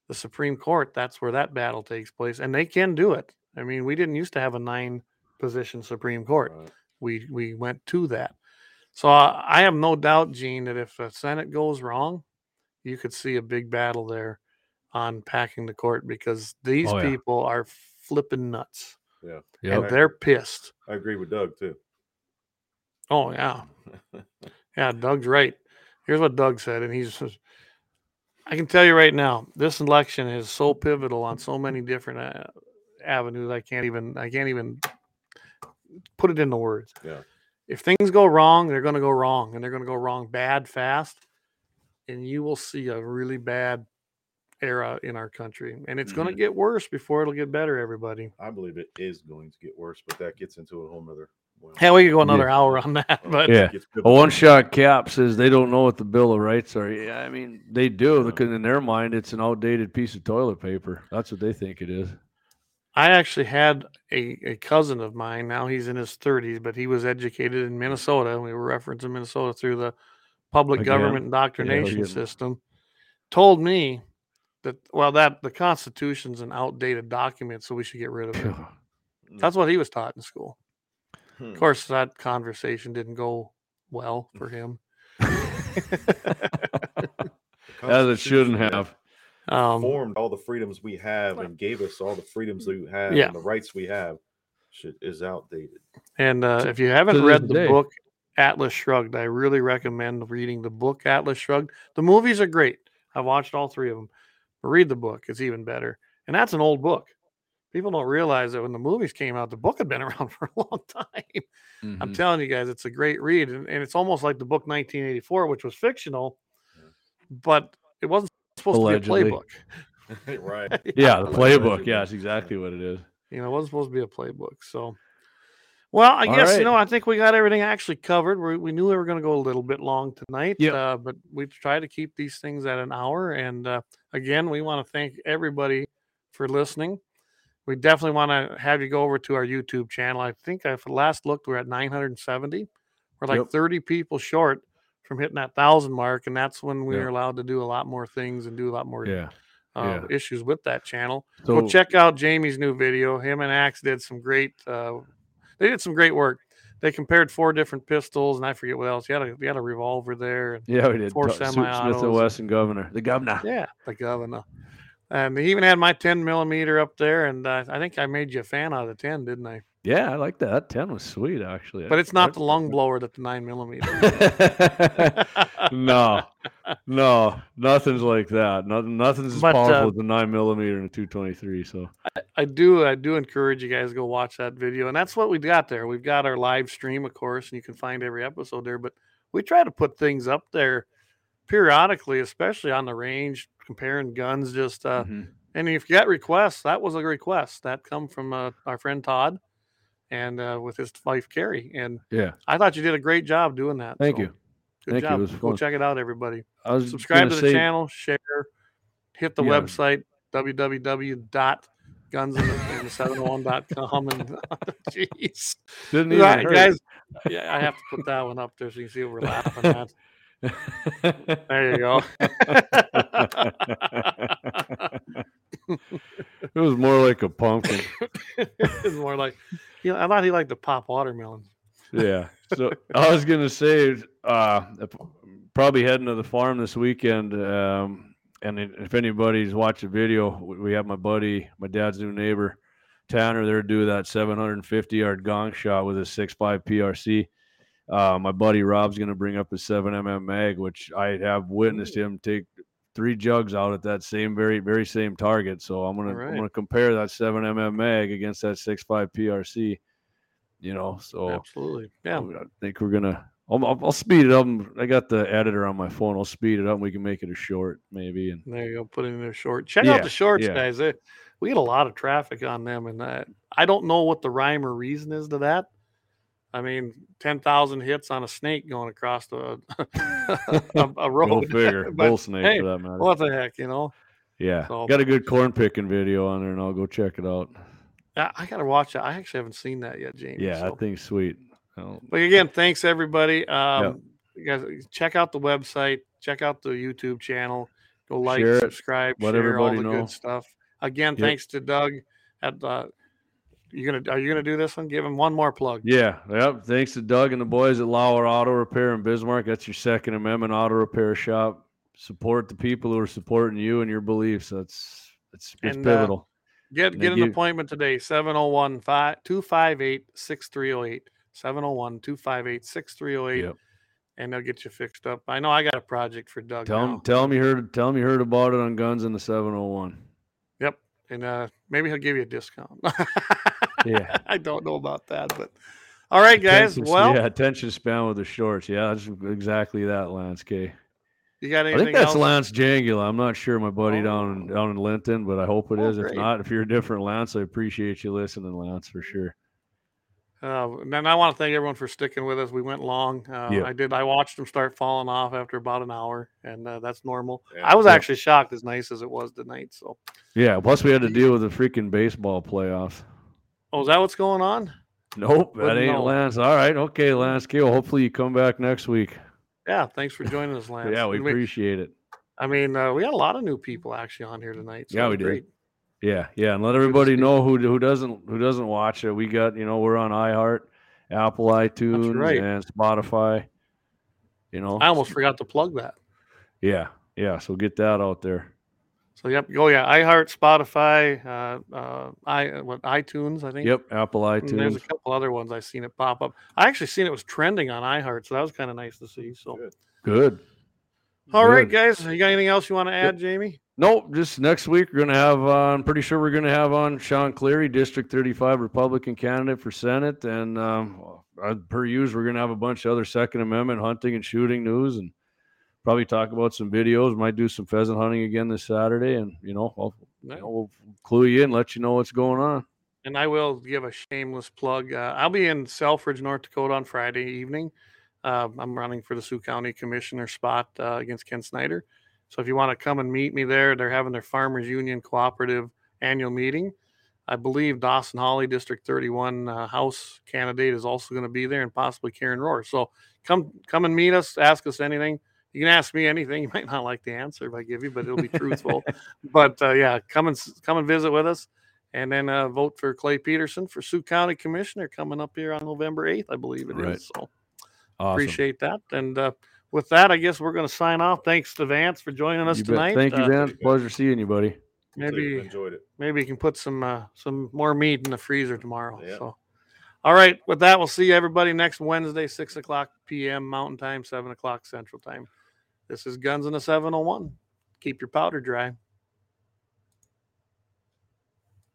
that's where that battle takes place. And they can do it. We didn't used to have a 9-position Supreme Court. Right. We went to that. So I have no doubt, Gene, that if the Senate goes wrong, you could see a big battle there on packing the court, because these people are flipping nuts. Yeah. Yep. And they're pissed. I agree with Doug too. Oh yeah. Yeah. Doug's right. Here's what Doug said. And he says, I can tell you right now, this election is so pivotal on so many different avenues. I can't even put it into words. Yeah. If things go wrong, they're going to go wrong, and they're going to go wrong bad fast. And you will see a really bad era in our country, and it's going to get worse before it'll get better. Everybody, I believe it is going to get worse, but that gets into a whole nother. Hell, we could go another hour on that. But a one-shot cap says they don't know what the Bill of Rights are. Yeah, they do, because in their mind it's an outdated piece of toilet paper. That's what they think it is. I actually had a cousin of mine. Now he's in his 30s, but he was educated in Minnesota, and we were referencing Minnesota through the public government indoctrination system. Told me. That the Constitution's an outdated document, so we should get rid of it. That's what he was taught in school. Of course, that conversation didn't go well for him. as it shouldn't have. Formed all the freedoms we have and gave us all the freedoms we have and the rights we have is outdated. And if you haven't read the book Atlas Shrugged, I really recommend reading the book Atlas Shrugged. The movies are great. I watched all three of them. But read the book. It's even better. And that's an old book. People don't realize that when the movies came out, the book had been around for a long time. Mm-hmm. I'm telling you guys, it's a great read. And it's almost like the book 1984, which was fictional, but it wasn't supposed to be a playbook. Right. Yeah, the playbook. Yeah, that's exactly what it is. You know, it wasn't supposed to be a playbook. So, well, I guess, you know, I think we got everything actually covered. We knew we were going to go a little bit long tonight, but we try to keep these things at an hour. And again, we want to thank everybody for listening. We definitely want to have you go over to our YouTube channel. I think I last looked, we're at 970. We're like 30 people short from hitting that 1,000 mark, and that's when we are allowed to do a lot more things and do a lot more issues with that channel. So go check out Jamie's new video. Him and Axe did some great work. They compared four different pistols, and I forget what else. You had a revolver there. And we did. Four semi-autos. Smith and Wesson Governor. The Governor. Yeah, the Governor. And they even had my 10mm up there, and I think I made you a fan out of the 10, didn't I? Yeah, I like that. That 10 was sweet, actually. But it's not the lung blower that the 9mm. No, nothing's like that. Nothing's as powerful as the 9mm and a 223. So I do encourage you guys to go watch that video, and that's what we got there. We've got our live stream, of course, and you can find every episode there. But we try to put things up there periodically, especially on the range, comparing guns, just and if you got requests, that was a request that come from our friend Todd and with his wife Carrie, and I thought you did a great job doing that. Thank you. Good job. It was fun. Go check it out, everybody. Subscribe to the channel, share, hit the website www.gunsandthe701.com and jeez. Didn't even hurt. Guys, I have to put that one up there so you can see what we're laughing at. There you go. It was more like a pumpkin. It was more like, I thought he liked to pop watermelons. Yeah. So I was going to say, probably heading to the farm this weekend. And if anybody's watched the video, we have my dad's new neighbor, Tanner, there to do that 750-yard gong shot with a 6.5 PRC. My buddy Rob's going to bring up a 7mm mag, which I have witnessed him take 3 jugs out at that same very, very same target. So I'm going to compare that 7mm mag against that 6.5 PRC. So absolutely, yeah. I think we're gonna. I'll speed it up. I got the editor on my phone. I'll speed it up. And we can make it a short, maybe. And there you go. Put it in a short. Check out the shorts, guys. We get a lot of traffic on them, and I don't know what the rhyme or reason is to that. 10,000 hits on a snake going across a road. Go figure. Bull snake, for that matter. What the heck, Yeah. So, got a good corn picking video on there, and I'll go check it out. I got to watch it. I actually haven't seen that yet, James. Yeah, that thing's sweet. But again, thanks, everybody. You guys, check out the website. Check out the YouTube channel. Go like, share, subscribe, share all the good stuff. Again, thanks to Doug at the are you gonna do this one? Give him one more plug. Yeah. Yep. Thanks to Doug and the boys at Lauer Auto Repair in Bismarck. That's your Second Amendment auto repair shop. Support the people who are supporting you and your beliefs. That's pivotal. Get an appointment today. 701-258-6308. 701-258-6308. Yep. And they'll get you fixed up. I know I got a project for Doug. Tell him you heard about it on Guns in the 701. Yep. And maybe he'll give you a discount. Yeah, I don't know about that, but all right, guys. Attention span with the shorts. Yeah, that's exactly that, Lance K. You got anything? I think that's else? Lance Jangula. I'm not sure, my buddy down in Linton, but I hope it is. Great. If not, if you're a different Lance, I appreciate you listening, Lance, for sure. And I want to thank everyone for sticking with us. We went long. I watched them start falling off after about an hour, and that's normal. Yeah. I was actually shocked, as nice as it was tonight. So yeah. Plus, we had to deal with the freaking baseball playoffs. Oh, is that what's going on? Nope, that ain't Lance. All right, okay, Lance K. Hopefully you come back next week. Yeah, thanks for joining us, Lance. Yeah, we appreciate it. We got a lot of new people actually on here tonight. So yeah, we did. Yeah, and let everybody know who doesn't watch it. We got we're on iHeart, Apple iTunes, and Spotify. I almost forgot to plug that. Yeah, yeah, so get that out there. So, yep. Oh, yeah. iHeart, Spotify, iTunes, I think. Yep. Apple iTunes. And there's a couple other ones I've seen it pop up. I actually seen it was trending on iHeart, so that was kind of nice to see. So good. All right, guys. You got anything else you want to add, Jamie? Nope. Just next week, we're going to have on, I'm pretty sure we're going to have on Sean Cleary, District 35 Republican candidate for Senate. And per usual, we're going to have a bunch of other Second Amendment hunting and shooting news, and probably talk about some videos. Might do some pheasant hunting again this Saturday, and we'll clue you in, let you know what's going on. And I will give a shameless plug. I'll be in Selfridge, North Dakota on Friday evening. I'm running for the Sioux County Commissioner spot against Ken Snyder. So if you want to come and meet me there, they're having their Farmers Union Cooperative annual meeting. I believe Dawson Hawley, District 31 House candidate, is also going to be there, and possibly Karen Rohr. So come and meet us. Ask us anything. You can ask me anything. You might not like the answer if I give you, but it'll be truthful. But yeah, come and visit with us, and then vote for Clay Peterson for Sioux County Commissioner coming up here on November 8th, I believe it is. So Appreciate that. And with that, I guess we're going to sign off. Thanks to Vance for joining us tonight. Thank you, Vance. Pleasure seeing you, buddy. Maybe enjoyed it. Maybe you can put some more meat in the freezer tomorrow. Yeah. So. All right. With that, we'll see everybody next Wednesday, 6:00 p.m. Mountain Time, 7:00 Central Time. This is Guns in the 701. Keep your powder dry.